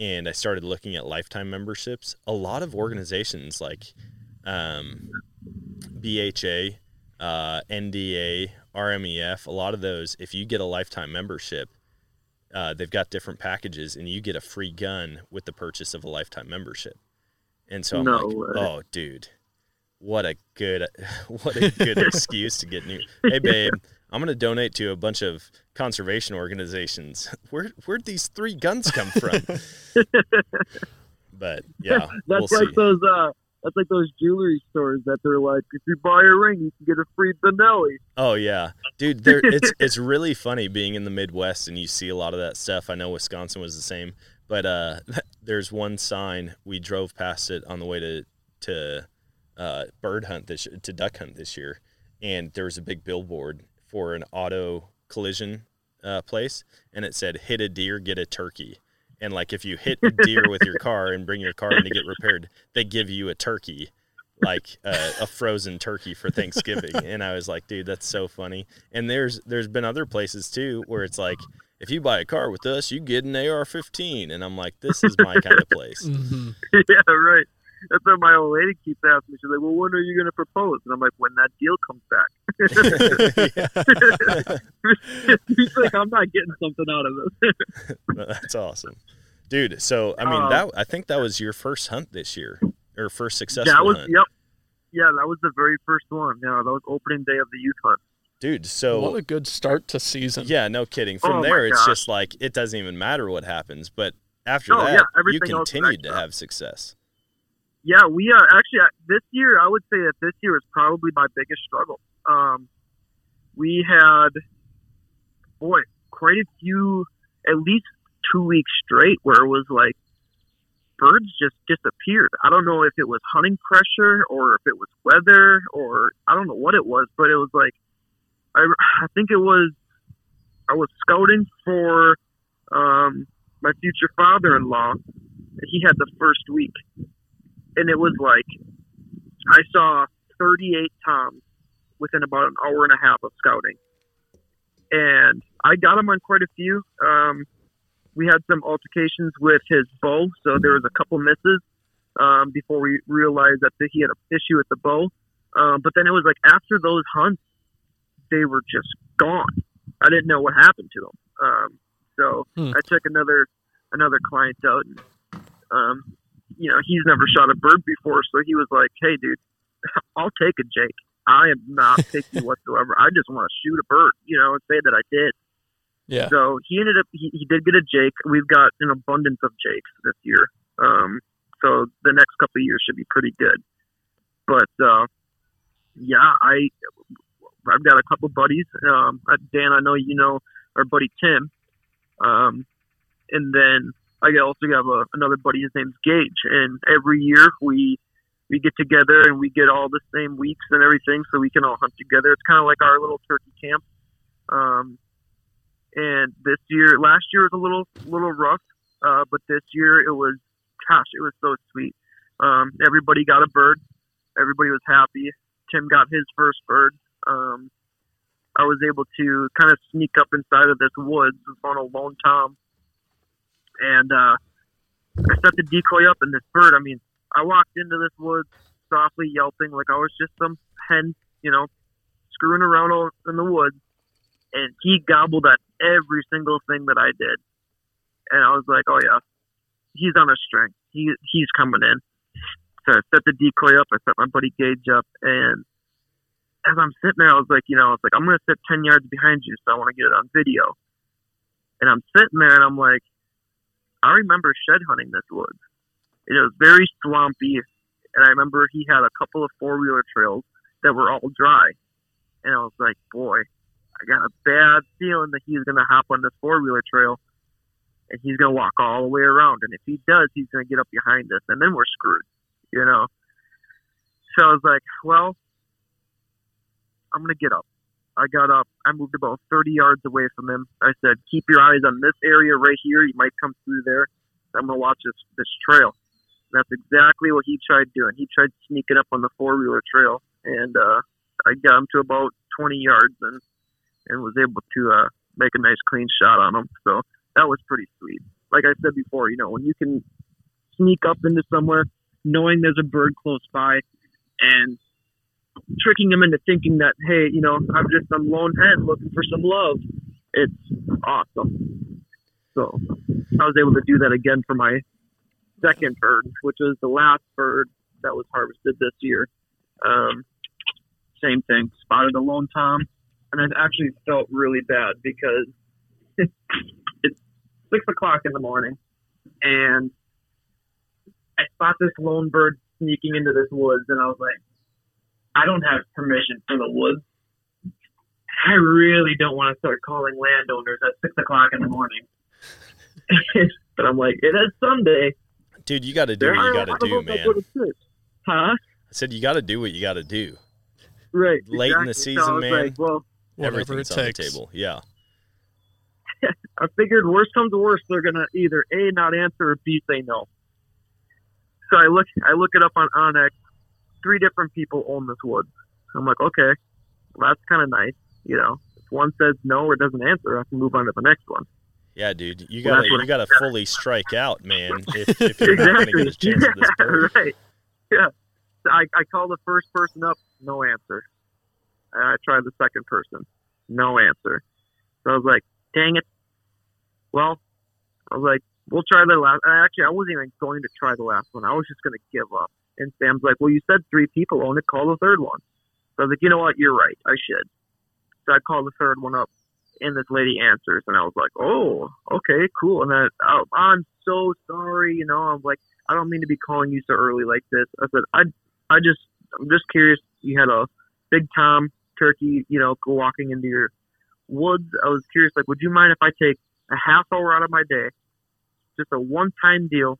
And I started looking at lifetime memberships. A lot of organizations like um, B H A, uh, N D A, R M E F, a lot of those, if you get a lifetime membership, uh, they've got different packages, and you get a free gun with the purchase of a lifetime membership. And so I'm no like, way. oh, dude, what a good, what a good excuse to get new. Hey, babe. Yeah. I'm going to donate to a bunch of conservation organizations. Where, where'd these three guns come from? But yeah, that's we'll like see. those, uh, that's like those jewelry stores that they're like, if you buy a ring, you can get a free Benelli. Oh yeah, dude. There, it's, it's really funny being in the Midwest and you see a lot of that stuff. I know Wisconsin was the same, but, uh, there's one sign, we drove past it on the way to, to, uh, bird hunt this to duck hunt this year. And there was a big billboard for an auto collision uh, place, and it said, hit a deer, get a turkey. And like, if you hit a deer with your car and bring your car in to get repaired, they give you a turkey, like uh, a frozen turkey for Thanksgiving. And I was like, dude, that's so funny. And there's there's been other places too where it's like, if you buy a car with us, you get an A R fifteen. And I'm like, this is my kind of place. Mm-hmm. Yeah, right. That's what my old lady keeps asking me. She's like, well, when are you going to propose? And I'm like, when that deal comes back. She's like, I'm not getting something out of this. No, that's awesome. Dude, so, I mean, um, that I think that was your first hunt this year, or first successful that was, hunt. Yep. Yeah, that was the very first one. Yeah, that was opening day of the youth hunt. Dude, so... what a good start to season. Yeah, no kidding. From oh, there, it's gosh. just like, it doesn't even matter what happens. But after no, that, yeah, you continued to have success. Yeah, we uh, actually uh, this year, I would say that this year is probably my biggest struggle. Um, we had, boy, quite a few, at least two weeks straight where it was like birds just disappeared. I don't know if it was hunting pressure or if it was weather or I don't know what it was, but it was like, I, I think it was, I was scouting for um, my future father-in-law. He had the first week. And it was like, I saw thirty-eight toms within about an hour and a half of scouting. And I got him on quite a few. Um, we had some altercations with his bow. So there was a couple misses um, before we realized that he had an issue with the bow. Um, but then it was like after those hunts, they were just gone. I didn't know what happened to them. Um, so hmm. I took another another client out and... Um, you know, he's never shot a bird before, so he was like, hey, dude, I'll take a Jake. I am not picky whatsoever. I just want to shoot a bird, you know, and say that I did. Yeah. So he ended up, he, he did get a Jake. We've got an abundance of Jakes this year. Um, so the next couple of years should be pretty good. But, uh, yeah, I, I've got a couple buddies. Um, Dan, I know you know our buddy Tim. Um, and then, I also have a, another buddy, his name's Gage, and every year we we get together and we get all the same weeks and everything so we can all hunt together. It's kind of like our little turkey camp. Um, and this year, last year was a little little rough, uh, but this year it was, gosh, it was so sweet. Um, everybody got a bird. Everybody was happy. Tim got his first bird. Um, I was able to kind of sneak up inside of this woods on a lone tom. And uh, I set the decoy up, and this bird, I mean, I walked into this woods softly yelping like I was just some hen, you know, screwing around all in the woods. And he gobbled at every single thing that I did. And I was like, oh, yeah, he's on a string. He He's coming in. So I set the decoy up. I set my buddy Gage up. And as I'm sitting there, I was like, you know, I was like, I'm going to sit ten yards behind you, so I want to get it on video. And I'm sitting there, and I'm like, I remember shed hunting this woods. It was very swampy, and I remember he had a couple of four-wheeler trails that were all dry. And I was like, boy, I got a bad feeling that he's going to hop on this four-wheeler trail, and he's going to walk all the way around. And if he does, he's going to get up behind us, and then we're screwed, you know. So I was like, well, I'm going to get up. I got up. I moved about thirty yards away from him. I said, keep your eyes on this area right here. You might come through there. I'm going to watch this, this trail. And that's exactly what he tried doing. He tried sneaking up on the four-wheeler trail, and uh, I got him to about twenty yards and, and was able to uh, make a nice clean shot on him. So that was pretty sweet. Like I said before, you know, when you can sneak up into somewhere knowing there's a bird close by and tricking them into thinking that, hey, you know, I'm just a lone hen looking for some love. It's awesome. So I was able to do that again for my second bird, which was the last bird that was harvested this year. Um, same thing, spotted a lone tom, and I actually felt really bad because it's six o'clock in the morning, and I spot this lone bird sneaking into this woods, and I was like, I don't have permission for the woods. I really don't want to start calling landowners at six o'clock in the morning. But I'm like, it is Sunday. Dude, you got to do there what you got to do, man. Huh? I said you got to do what you got to do. Right. Late exactly. in the season, so man. Like, well, everything's on the table. Yeah. I figured worst comes to worst, they're gonna either A, not answer, or B, say no. So I look, I look it up on OnX. Three different people own this wood. I'm like, okay, well, that's kind of nice. You know, if one says no or doesn't answer, I can move on to the next one. Yeah, dude, you gotta well, you gotta fully strike out, man. If, if you're exactly. not gonna get a chance yeah, at this bird, right? Yeah. So I I call the first person up, no answer. And I try the second person, no answer. So I was like, dang it. Well, I was like, we'll try the last. And actually, I wasn't even going to try the last one. I was just gonna give up. And Sam's like, well, you said three people own it. Call the third one. So I was like, you know what? You're right. I should. So I called the third one up, and this lady answers. And I was like, oh, okay, cool. And I, oh, I'm so sorry. You know, I'm like, I don't mean to be calling you so early like this. I said, I, I just, I'm just curious. You had a big tom turkey, you know, go walking into your woods. I was curious, like, would you mind if I take a half hour out of my day? Just a one-time deal.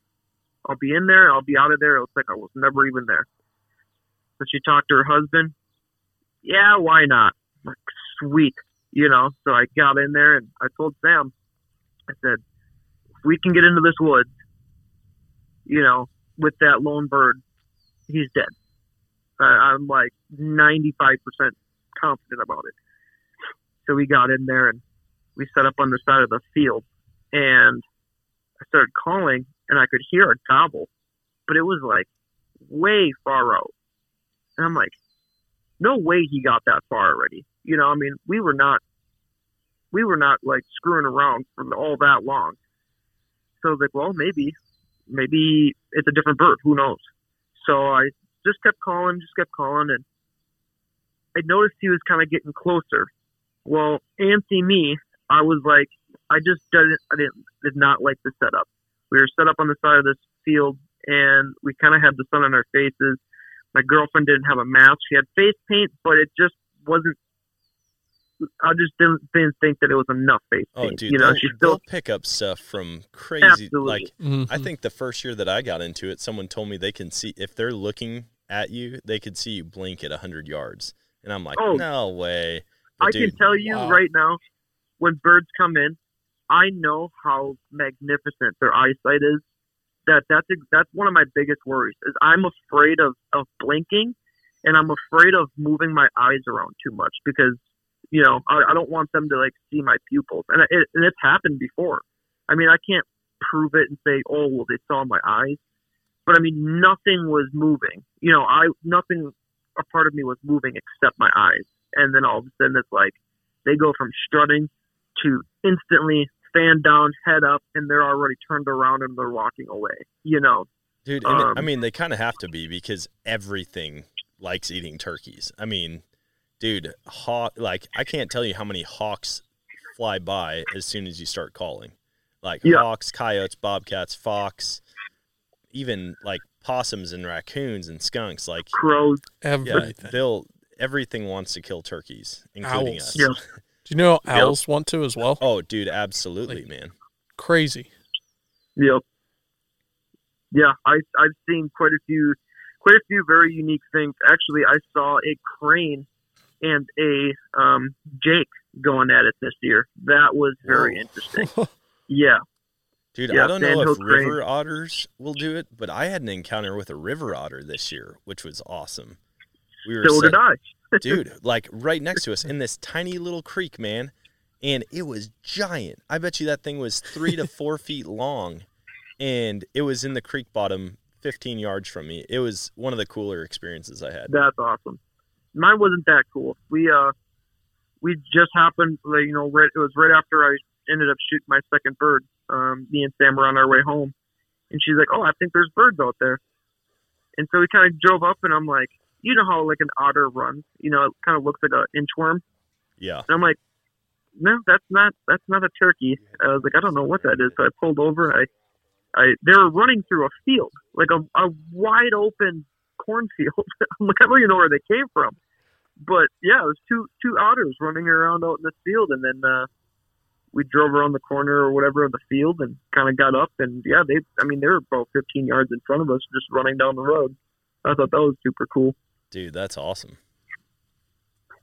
I'll be in there. I'll be out of there. It was like I was never even there. So she talked to her husband. Yeah, why not? I'm like, sweet. You know, so I got in there and I told Sam, I said, if we can get into this woods, you know, with that lone bird, he's dead. Uh, I'm like ninety-five percent confident about it. So we got in there and we set up on the side of the field, and I started calling. And I could hear a gobble, but it was like way far out. And I'm like, no way he got that far already. You know, I mean, we were not, we were not like screwing around for all that long. So I was like, well, maybe, maybe it's a different bird. Who knows? So I just kept calling, just kept calling. And I noticed he was kind of getting closer. Well, antsy me, I was like, I just didn't, I didn't, did not like the setup. We were set up on the side of this field, and we kind of had the sun on our faces. My girlfriend didn't have a mask. She had face paint, but it just wasn't – I just didn't, didn't think that it was enough face paint. Oh, dude, you know, she still pick up stuff from crazy – absolutely. Like, mm-hmm. I think the first year that I got into it, someone told me they can see – if they're looking at you, they could see you blink at one hundred yards. And I'm like, oh, no way. But I dude, can tell you wow. right now, when birds come in, I know how magnificent their eyesight is. That that's that's one of my biggest worries. Is I'm afraid of, of blinking, and I'm afraid of moving my eyes around too much because, you know, I, I don't want them to like see my pupils. And it, and it's happened before. I mean, I can't prove it and say, oh, well, they saw my eyes, but I mean, nothing was moving. You know, I nothing. A part of me was moving except my eyes. And then all of a sudden, it's like they go from strutting to instantly. Fan down, head up, and they're already turned around and they're walking away, you know. Dude, and um, I mean, they kind of have to be because everything likes eating turkeys. I mean, dude, hawk, like, I can't tell you how many hawks fly by as soon as you start calling. Like, yeah. Hawks, coyotes, bobcats, fox, even, like, possums and raccoons and skunks. Like, crows. Everything. Yeah, they'll, everything wants to kill turkeys, including Owls. Us. Yeah. Do you know yep. owls want to as well? Oh, dude, absolutely, like, man. Crazy. Yep. Yeah, I, I've seen quite a few, quite a few very unique things. Actually, I saw a crane and a um, jake going at it this year. That was very Whoa. interesting. Yeah. Dude, yeah, I don't know if river crane. otters will do it, but I had an encounter with a river otter this year, which was awesome. We were so set, did I. Dude, like right next to us in this tiny little creek, man, and it was giant. I bet you that thing was three to four feet long, and it was in the creek bottom fifteen yards from me. It was one of the cooler experiences I had. That's awesome. Mine wasn't that cool. We uh, we just happened, like, you know, right, it was right after I ended up shooting my second bird. Um, me and Sam were on our way home, and she's like, "Oh, I think there's birds out there." And so we kind of drove up, and I'm like, you know how like an otter runs, you know, it kind of looks like an inchworm. Yeah. And I'm like, no, that's not, that's not a turkey. I was like, I don't know what that is. So I pulled over. I, I, they were running through a field, like a, a wide open cornfield. I'm like, I don't even know where they came from, but yeah, it was two, two otters running around out in the field. And then, uh, we drove around the corner or whatever of the field and kind of got up and yeah, they, I mean, they were about fifteen yards in front of us, just running down the road. I thought that was super cool. Dude, that's awesome.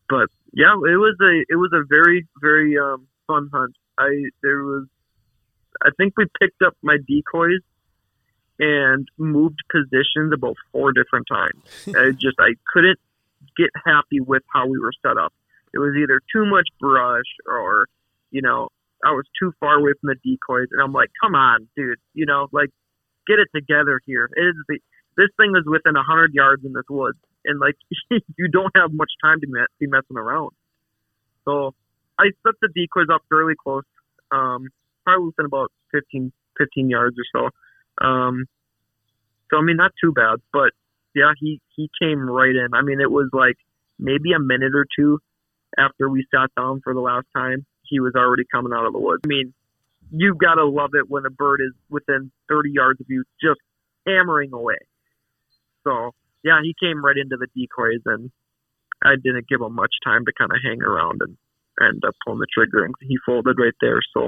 But yeah, it was a it was a very very um, fun hunt. I there was, I think we picked up my decoys and moved positions about four different times. I just I couldn't get happy with how we were set up. It was either too much brush or, you know, I was too far away from the decoys, and I'm like, come on, dude, you know, like get it together here. It is the, this thing is within a hundred yards in this woods. And, like, you don't have much time to be messing around. So I set the decoys up fairly close, um, probably within about fifteen, fifteen yards or so. Um, so, I mean, not too bad. But, yeah, he, he came right in. I mean, it was, like, maybe a minute or two after we sat down for the last time, he was already coming out of the woods. I mean, you've got to love it when a bird is within thirty yards of you just hammering away. So... yeah, he came right into the decoys, and I didn't give him much time to kind of hang around and end up pulling the trigger, and he folded right there. So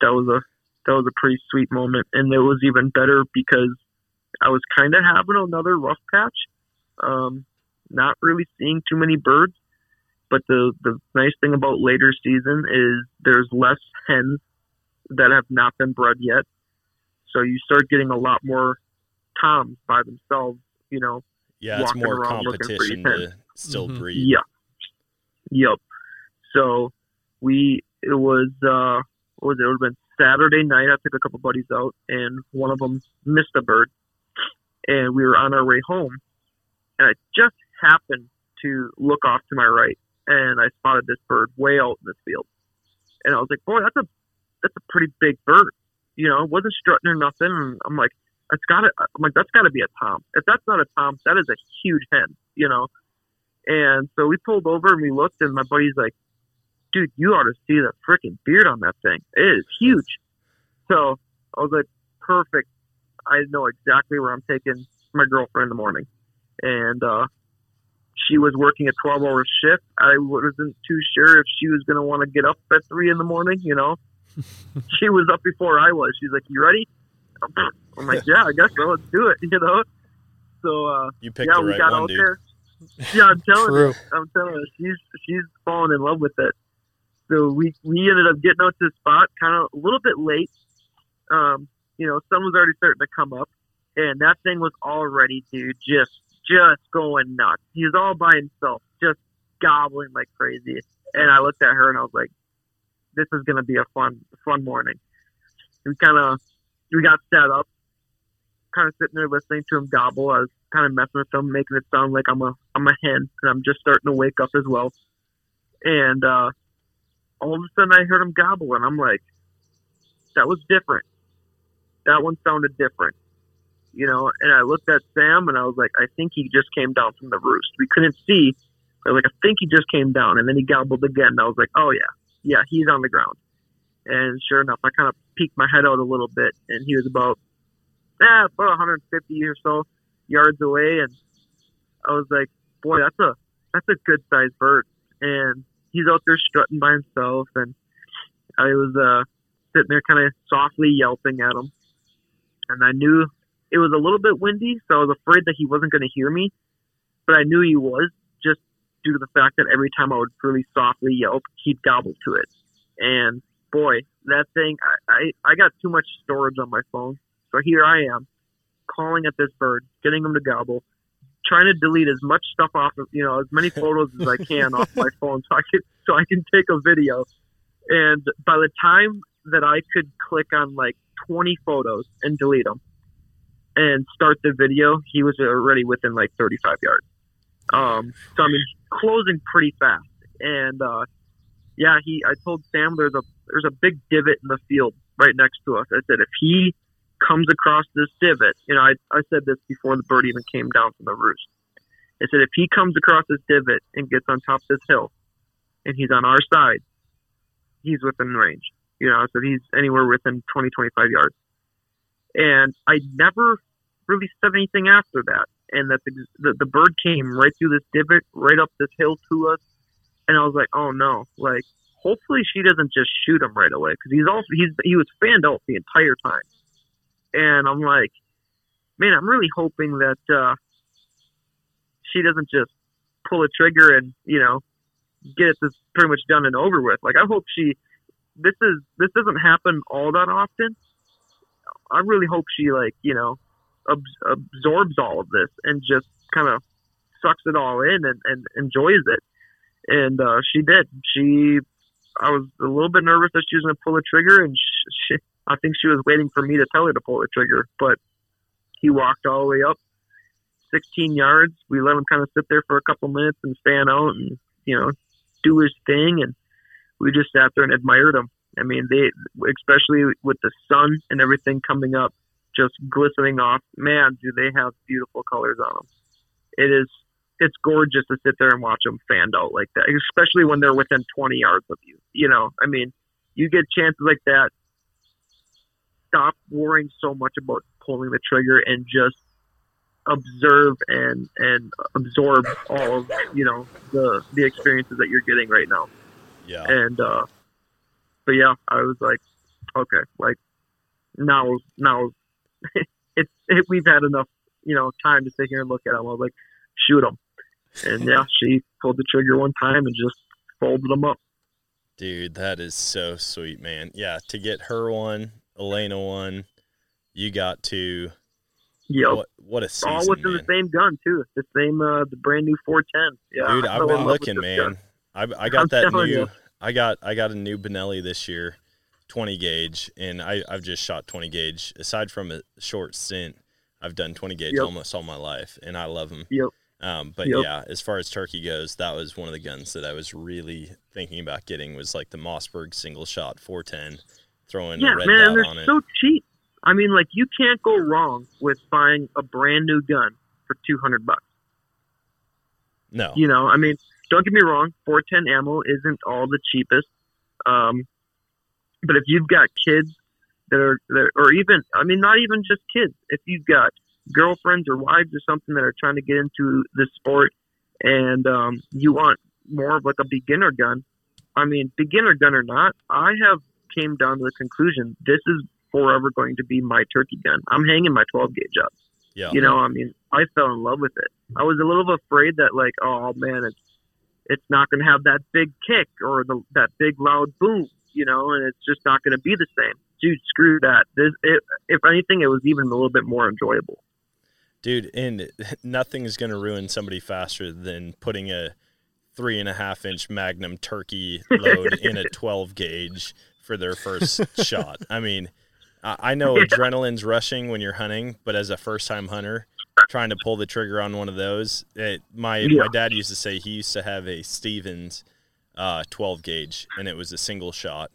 that was a that was a pretty sweet moment, and it was even better because I was kind of having another rough patch, um, not really seeing too many birds. But the the nice thing about later season is there's less hens that have not been bred yet, so you start getting a lot more toms by themselves. You know. Yeah, it's more competition to still mm-hmm. breed. Yeah. Yep. So we, it was, uh, what was it? It would have been Saturday night. I took a couple buddies out, and one of them missed a bird. And we were on our way home. And I just happened to look off to my right, and I spotted this bird way out in this field. And I was like, boy, that's a, that's a pretty big bird. You know, it wasn't strutting or nothing. And I'm like, It's gotta, I'm like, that's got to be a tom. If that's not a tom, that is a huge hen, you know. And so we pulled over and we looked, and my buddy's like, dude, you ought to see the freaking beard on that thing. It is huge. So I was like, perfect. I know exactly where I'm taking my girlfriend in the morning. And uh, she was working a twelve-hour shift. I wasn't too sure if she was going to want to get up at three in the morning, you know. She was up before I was. She's like, you ready? I'm like, yeah, I guess so. Let's do it, you know. So uh, you picked yeah, the right we got one, out dude. There. Yeah, I'm telling you, I'm telling you, she's she's falling in love with it. So we, we ended up getting out to the spot, kind of a little bit late. Um, you know, sun was already starting to come up, and that thing was already, dude, just just going nuts. He was all by himself, just gobbling like crazy. And I looked at her and I was like, this is gonna be a fun fun morning. We kind of. We got set up, kind of sitting there listening to him gobble. I was kind of messing with him, making it sound like I'm a I'm a hen, and I'm just starting to wake up as well. And uh, all of a sudden, I heard him gobble, and I'm like, that was different. That one sounded different, you know. And I looked at Sam, and I was like, I think he just came down from the roost. We couldn't see. I was like, I think he just came down, and then he gobbled again. And I was like, oh, yeah, yeah, he's on the ground. And sure enough, I kind of peeked my head out a little bit, and he was about, eh, about one hundred fifty or so yards away. And I was like, boy, that's a, that's a good sized bird. And he's out there strutting by himself, and I was uh, sitting there kind of softly yelping at him. And I knew it was a little bit windy, so I was afraid that he wasn't going to hear me. But I knew he was, just due to the fact that every time I would really softly yelp, he'd gobble to it. And boy, that thing, I, I, I got too much storage on my phone. So here I am, calling at this bird, getting him to gobble, trying to delete as much stuff off of, you know, as many photos as I can off my phone so I can, so I can take a video. And by the time that I could click on like twenty photos and delete them and start the video, he was already within like thirty-five yards. Um, so I mean, closing pretty fast. And, uh, yeah, he, I told Sam there's a, there's a big divot in the field right next to us. I said, if he comes across this divot, you know, I, I said this before the bird even came down from the roost. I said, if he comes across this divot and gets on top of this hill and he's on our side, he's within range, you know, so he's anywhere within twenty, twenty-five yards. And I never really said anything after that. And that the, the, the bird came right through this divot, right up this hill to us. And I was like, oh no, like, hopefully she doesn't just shoot him right away. Cause he's also, he's, he was fanned out the entire time. And I'm like, man, I'm really hoping that, uh, she doesn't just pull a trigger and, you know, get this pretty much done and over with. Like, I hope she, this is, this doesn't happen all that often. I really hope she, like, you know, ab- absorbs all of this and just kind of sucks it all in and, and enjoys it. And uh, she did. She, I was a little bit nervous that she was going to pull the trigger, and she, she, I think she was waiting for me to tell her to pull the trigger. But he walked all the way up, sixteen yards. We let him kind of sit there for a couple minutes and fan out and, you know, do his thing. And we just sat there and admired him. I mean, they, especially with the sun and everything coming up, just glistening off, man, do they have beautiful colors on them. It is, it's gorgeous to sit there and watch them fanned out like that, especially when they're within twenty yards of you. You know, I mean, you get chances like that. Stop worrying so much about pulling the trigger and just observe and, and absorb all of, you know, the, the experiences that you're getting right now. Yeah. And, uh, But yeah, I was like, okay, like now, now it's, it, we've had enough, you know, time to sit here and look at him. I was like, shoot him. And yeah, she pulled the trigger one time and just folded him up. Dude, that is so sweet, man. Yeah. To get her one, Elena one, you got two. Yep. What, what a season, all within man. The same gun too. The same, uh, the brand new four ten. Yeah. Dude, I've been looking, man. I I got I'm that new. You. I got I got a new Benelli this year, twenty gauge, and I, I've just shot twenty gauge. Aside from a short stint, I've done twenty gauge yep. almost all my life, and I love them. Yep. Um, but yep. yeah, as far as turkey goes, that was one of the guns that I was really thinking about getting was like the Mossberg single shot four ten, throwing yeah, a red man, dot they're on it. So cheap. I mean, like you can't go wrong with buying a brand new gun for two hundred bucks. No. You know, I mean. Don't get me wrong, four ten ammo isn't all the cheapest. Um, but if you've got kids that are, that, or even, I mean, not even just kids. If you've got girlfriends or wives or something that are trying to get into the sport and um, you want more of like a beginner gun, I mean, beginner gun or not, I have came down to the conclusion, this is forever going to be my turkey gun. I'm hanging my twelve gauge up. Yeah. You know, I mean, I fell in love with it. I was a little afraid that like, oh man, it's, it's not going to have that big kick or the, that big loud boom, you know, and it's just not going to be the same. Dude, screw that. This, it, if anything, it was even a little bit more enjoyable. Dude, and nothing is going to ruin somebody faster than putting a three and a half inch Magnum turkey load in a twelve gauge for their first shot. I mean, I know yeah. adrenaline's rushing when you're hunting, but as a first time hunter, trying to pull the trigger on one of those. It, my yeah. my dad used to say he used to have a Stevens uh, twelve gauge, and it was a single shot.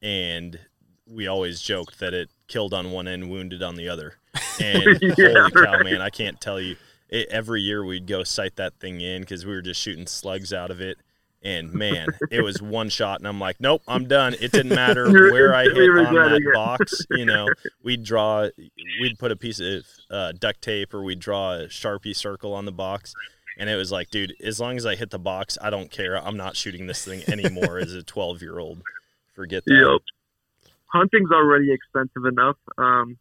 And we always joked that it killed on one end, wounded on the other. And yeah, holy cow, right. man, I can't tell you. It, every year we'd go sight that thing in because we were just shooting slugs out of it. And, man, it was one shot, and I'm like, nope, I'm done. It didn't matter where I hit on that box. You know, we'd draw – we'd put a piece of uh, duct tape or we'd draw a Sharpie circle on the box, And it was like, dude, as long as I hit the box, I don't care. I'm not shooting this thing anymore as a twelve-year-old. Forget that. Yep. Hunting's already expensive enough. Um,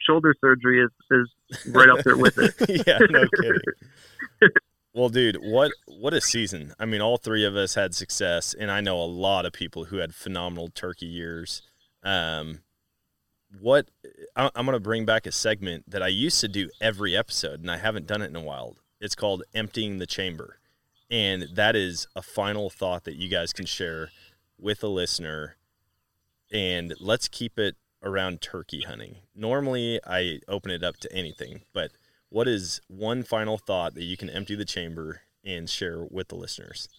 shoulder surgery is, is right up there with it. Yeah, no kidding. Well, dude, what what a season. I mean, all three of us had success, and I know a lot of people who had phenomenal turkey years. Um, what I, I'm going to bring back a segment that I used to do every episode, and I haven't done it in a while. It's called Emptying the Chamber, and that is a final thought that you guys can share with a listener, and let's keep it around turkey hunting. Normally, I open it up to anything, but what is one final thought that you can empty the chamber and share with the listeners?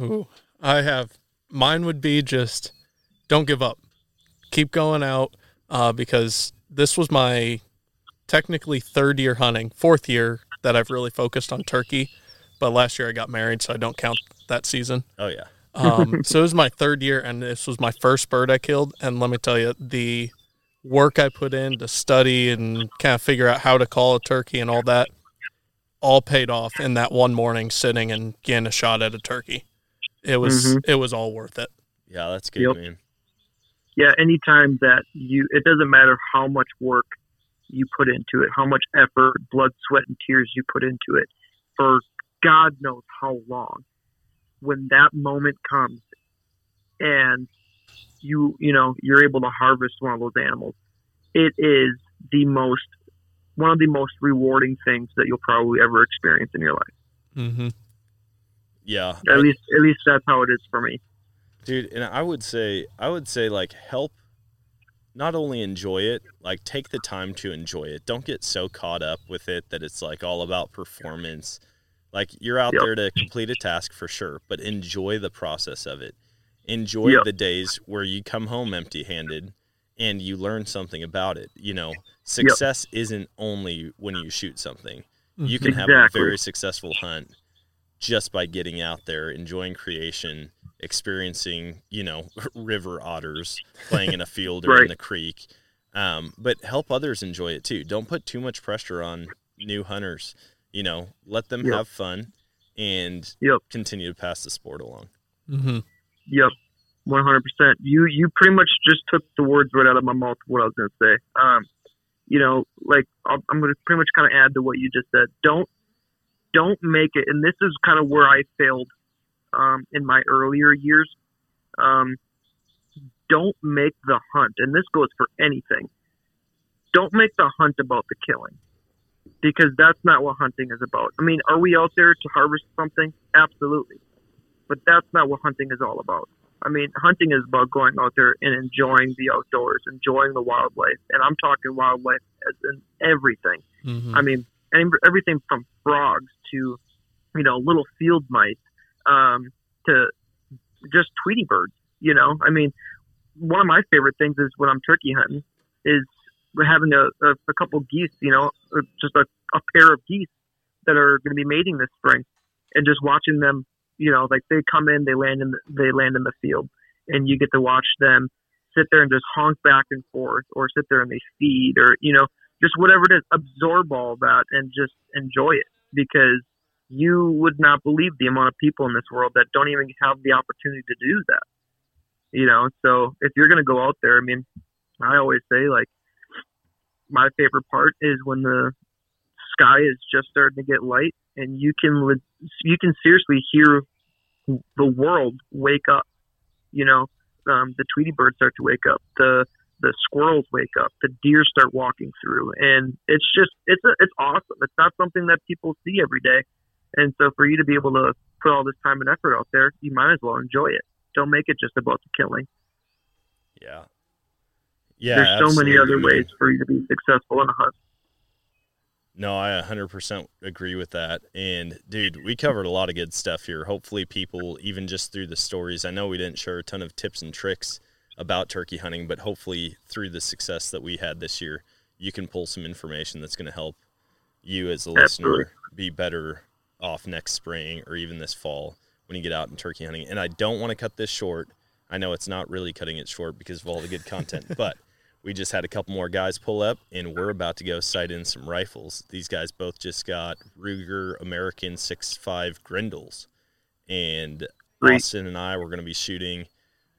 Ooh, I have. Mine would be just don't give up. Keep going out uh, because this was my technically third year hunting, fourth year that I've really focused on turkey. But last year I got married, so I don't count that season. Oh, yeah. um, so it was my third year, and this was my first bird I killed. And let me tell you, the work I put in to study and kind of figure out how to call a turkey and all that all paid off in that one morning sitting and getting a shot at a turkey. It was, mm-hmm. It was all worth it. Yeah. That's good. Yep. Man. Yeah. Anytime that you, it doesn't matter how much work you put into it, how much effort, blood, sweat, and tears you put into it for God knows how long, when that moment comes and you, you know, you're able to harvest one of those animals, it is the most, one of the most rewarding things that you'll probably ever experience in your life. Mm-hmm. Yeah. At I, least, at least that's how it is for me. Dude. And I would say, I would say like help, not only enjoy it, like take the time to enjoy it. Don't get so caught up with it that it's like all about performance. Like you're out yep. there to complete a task for sure, but enjoy the process of it. Enjoy yep. the days where you come home empty-handed and you learn something about it. You know, success yep. isn't only when you shoot something. You can exactly. have a very successful hunt just by getting out there, enjoying creation, experiencing, you know, river otters, playing in a field or right. in the creek. Um, but help others enjoy it too. Don't put too much pressure on new hunters. You know, let them yep. have fun and yep. continue to pass the sport along. Mm-hmm. Yep, one hundred percent. You you pretty much just took the words right out of my mouth. What I was going to say, um, you know, like I'll, I'm going to pretty much kind of add to what you just said. Don't don't make it. And this is kind of where I failed um, in my earlier years. Um, don't make the hunt, and this goes for anything. Don't make the hunt about the killing, because that's not what hunting is about. I mean, are we out there to harvest something? Absolutely. But that's not what hunting is all about. I mean, hunting is about going out there and enjoying the outdoors, enjoying the wildlife. And I'm talking wildlife as in everything. Mm-hmm. I mean, everything from frogs to, you know, little field mice um, to just Tweety birds, you know. I mean, one of my favorite things is when I'm turkey hunting is having a, a, a couple geese, you know, or just a, a pair of geese that are going to be mating this spring, and just watching them. You know, like they come in, they land in, the, they land in the field, and you get to watch them sit there and just honk back and forth, or sit there and they feed, or you know, just whatever it is. Absorb all that and just enjoy it, because you would not believe the amount of people in this world that don't even have the opportunity to do that. You know, so if you're going to go out there, I mean, I always say like my favorite part is when the sky is just starting to get light, and you can you can seriously hear the world wake up. You know, um, the Tweety birds start to wake up, the the squirrels wake up, the deer start walking through, and it's just it's a, it's awesome. It's not something that people see every day, and so for you to be able to put all this time and effort out there, you might as well enjoy it. Don't make it just about the killing. Yeah, yeah. There's absolutely so many other ways for you to be successful in a hunt. No, I one hundred percent agree with that. And, dude, we covered a lot of good stuff here. Hopefully people, even just through the stories, I know we didn't share a ton of tips and tricks about turkey hunting, but hopefully through the success that we had this year, you can pull some information that's going to help you as a Absolutely. Listener be better off next spring or even this fall when you get out and turkey hunting. And I don't want to cut this short. I know it's not really cutting it short because of all the good content, but We just had a couple more guys pull up, and we're about to go sight in some rifles. These guys both just got Ruger American six point five Grendels, and Austin and I were going to be shooting.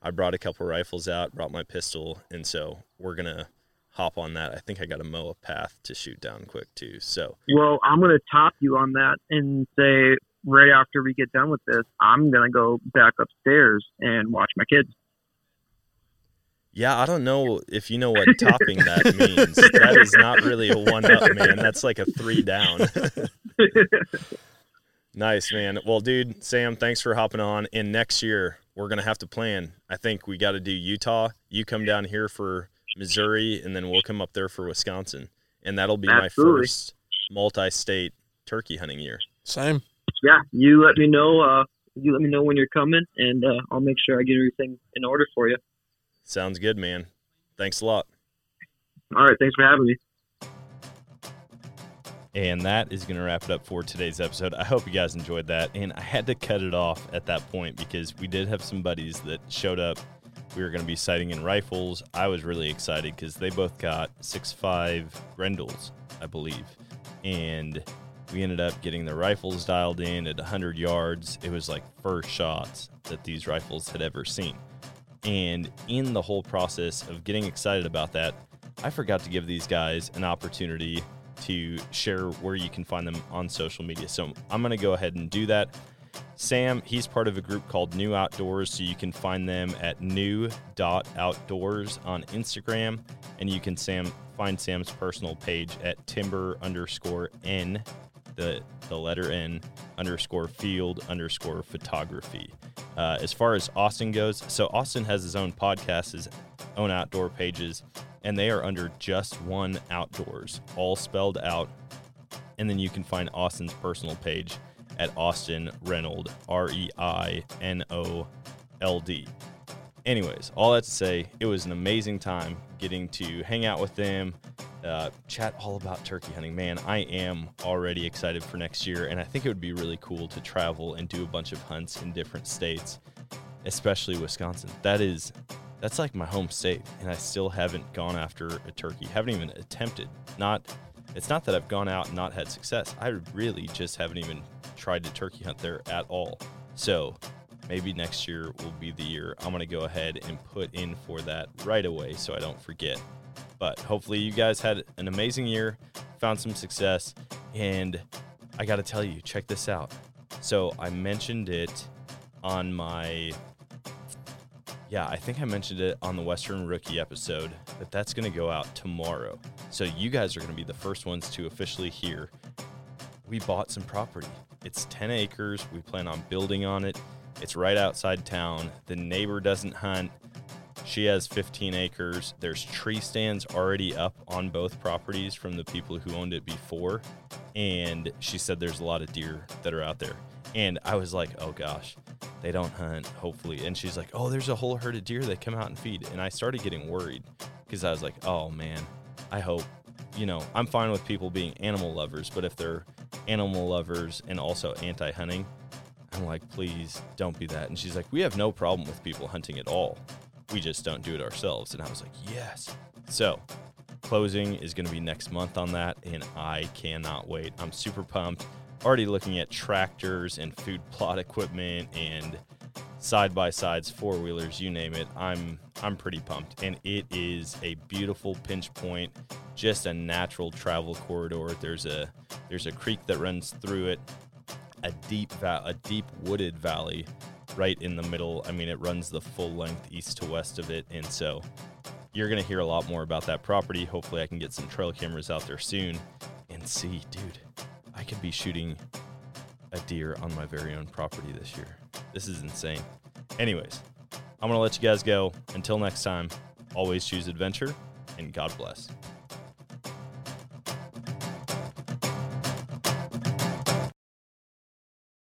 I brought a couple rifles out, brought my pistol, and so we're going to hop on that. I think I got a M O A path to shoot down quick, too. So, well, I'm going to top you on that and say right after we get done with this, I'm going to go back upstairs and watch my kids. Yeah, I don't know if you know what topping that means. That is not really a one-up, man. That's like a three-down. Nice, man. Well, dude, Sam, thanks for hopping on. And next year, we're going to have to plan. I think we got to do Utah. You come down here for Missouri, and then we'll come up there for Wisconsin. And that'll be Absolutely. My first multi-state turkey hunting year. Same. Yeah, you let me know. Uh, you let me know when you're coming, and uh, I'll make sure I get everything in order for you. Sounds good, man. Thanks a lot. All right. Thanks for having me. And that is going to wrap it up for today's episode. I hope you guys enjoyed that. And I had to cut it off at that point because we did have some buddies that showed up. We were going to be sighting in rifles. I was really excited because they both got six point five Grendels, I believe. And we ended up getting the rifles dialed in at one hundred yards. It was like first shots that these rifles had ever seen. And in the whole process of getting excited about that, I forgot to give these guys an opportunity to share where you can find them on social media. So I'm going to go ahead and do that. Sam, he's part of a group called New Outdoors, so you can find them at new dot outdoors on Instagram. And you can Sam find Sam's personal page at timber underscore n, the, the letter n, underscore field, underscore photography. Uh, as far as Austin goes, so Austin has his own podcast, his own outdoor pages, and they are under Just One Outdoors, all spelled out. And then you can find Austin's personal page at Austin Reynold, R E I N O L D. Anyways, all that to say, it was an amazing time getting to hang out with them, uh, chat all about turkey hunting. Man, I am already excited for next year, and I think it would be really cool to travel and do a bunch of hunts in different states, especially Wisconsin. That is, that's like my home state, and I still haven't gone after a turkey. Haven't even attempted. Not, it's not that I've gone out and not had success. I really just haven't even tried to turkey hunt there at all. So maybe next year will be the year. I'm going to go ahead and put in for that right away so I don't forget. But hopefully you guys had an amazing year, found some success, and I got to tell you, check this out. So I mentioned it on my, yeah, I think I mentioned it on the Western Rookie episode, but that's going to go out tomorrow. So you guys are going to be the first ones to officially hear. We bought some property. It's ten acres. We plan on building on it. It's right outside town. The neighbor doesn't hunt. She has fifteen acres. There's tree stands already up on both properties from the people who owned it before. And she said there's a lot of deer that are out there. And I was like, oh gosh, they don't hunt, hopefully. And she's like, oh, there's a whole herd of deer that come out and feed. And I started getting worried because I was like, oh man, I hope, you know, I'm fine with people being animal lovers, but if they're animal lovers and also anti-hunting, I'm like, please don't be that. And she's like, we have no problem with people hunting at all. We just don't do it ourselves. And I was like, yes. So closing is going to be next month on that. And I cannot wait. I'm super pumped. Already looking at tractors and food plot equipment and side-by-sides, four-wheelers, you name it. I'm, I'm pretty pumped. And it is a beautiful pinch point, just a natural travel corridor. There's a, there's a creek that runs through it. A deep va- a deep wooded valley right in the middle. I mean, it runs the full length east to west of it. And so you're going to hear a lot more about that property. Hopefully I can get some trail cameras out there soon and see, dude, I could be shooting a deer on my very own property this year. This is insane. Anyways, I'm going to let you guys go. Until next time, always choose adventure and God bless.